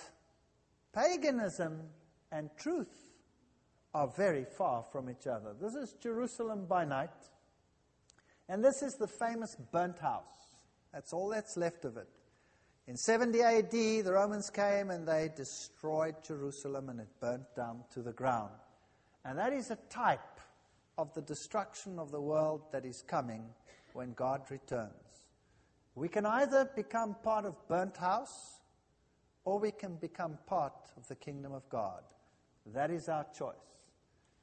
paganism and truth are very far from each other. This is Jerusalem by night. And this is the famous burnt house. That's all that's left of it. In 70 AD, the Romans came and they destroyed Jerusalem and it burnt down to the ground. And that is a type of the destruction of the world that is coming when God returns. We can either become part of burnt house or we can become part of the kingdom of God. That is our choice.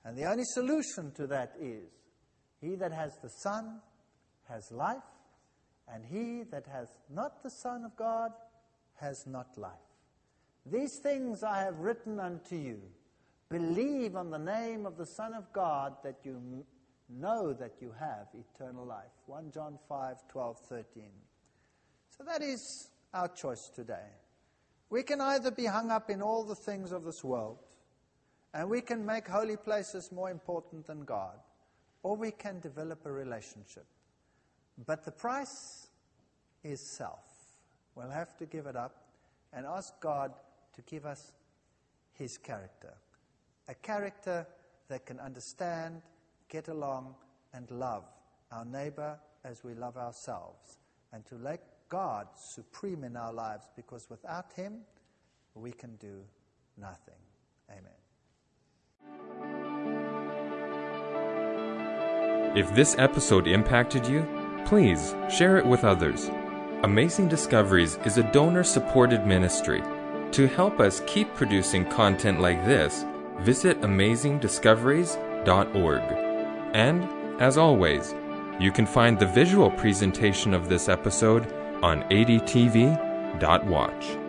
And the only solution to that is, he that has the Son has life, and he that has not the Son of God has not life. These things I have written unto you. Believe on the name of the Son of God that you know that you have eternal life. 1 John 5, 12, 13. So that is our choice today. We can either be hung up in all the things of this world, and we can make holy places more important than God, or we can develop a relationship. But the price is self. We'll have to give it up and ask God to give us his character. A character that can understand, get along, and love our neighbor as we love ourselves. And to let God supreme in our lives, because without him, we can do nothing. Amen. If this episode impacted you, please share it with others. Amazing Discoveries is a donor-supported ministry. To help us keep producing content like this, visit amazingdiscoveries.org. And, as always, you can find the visual presentation of this episode on adtv.watch.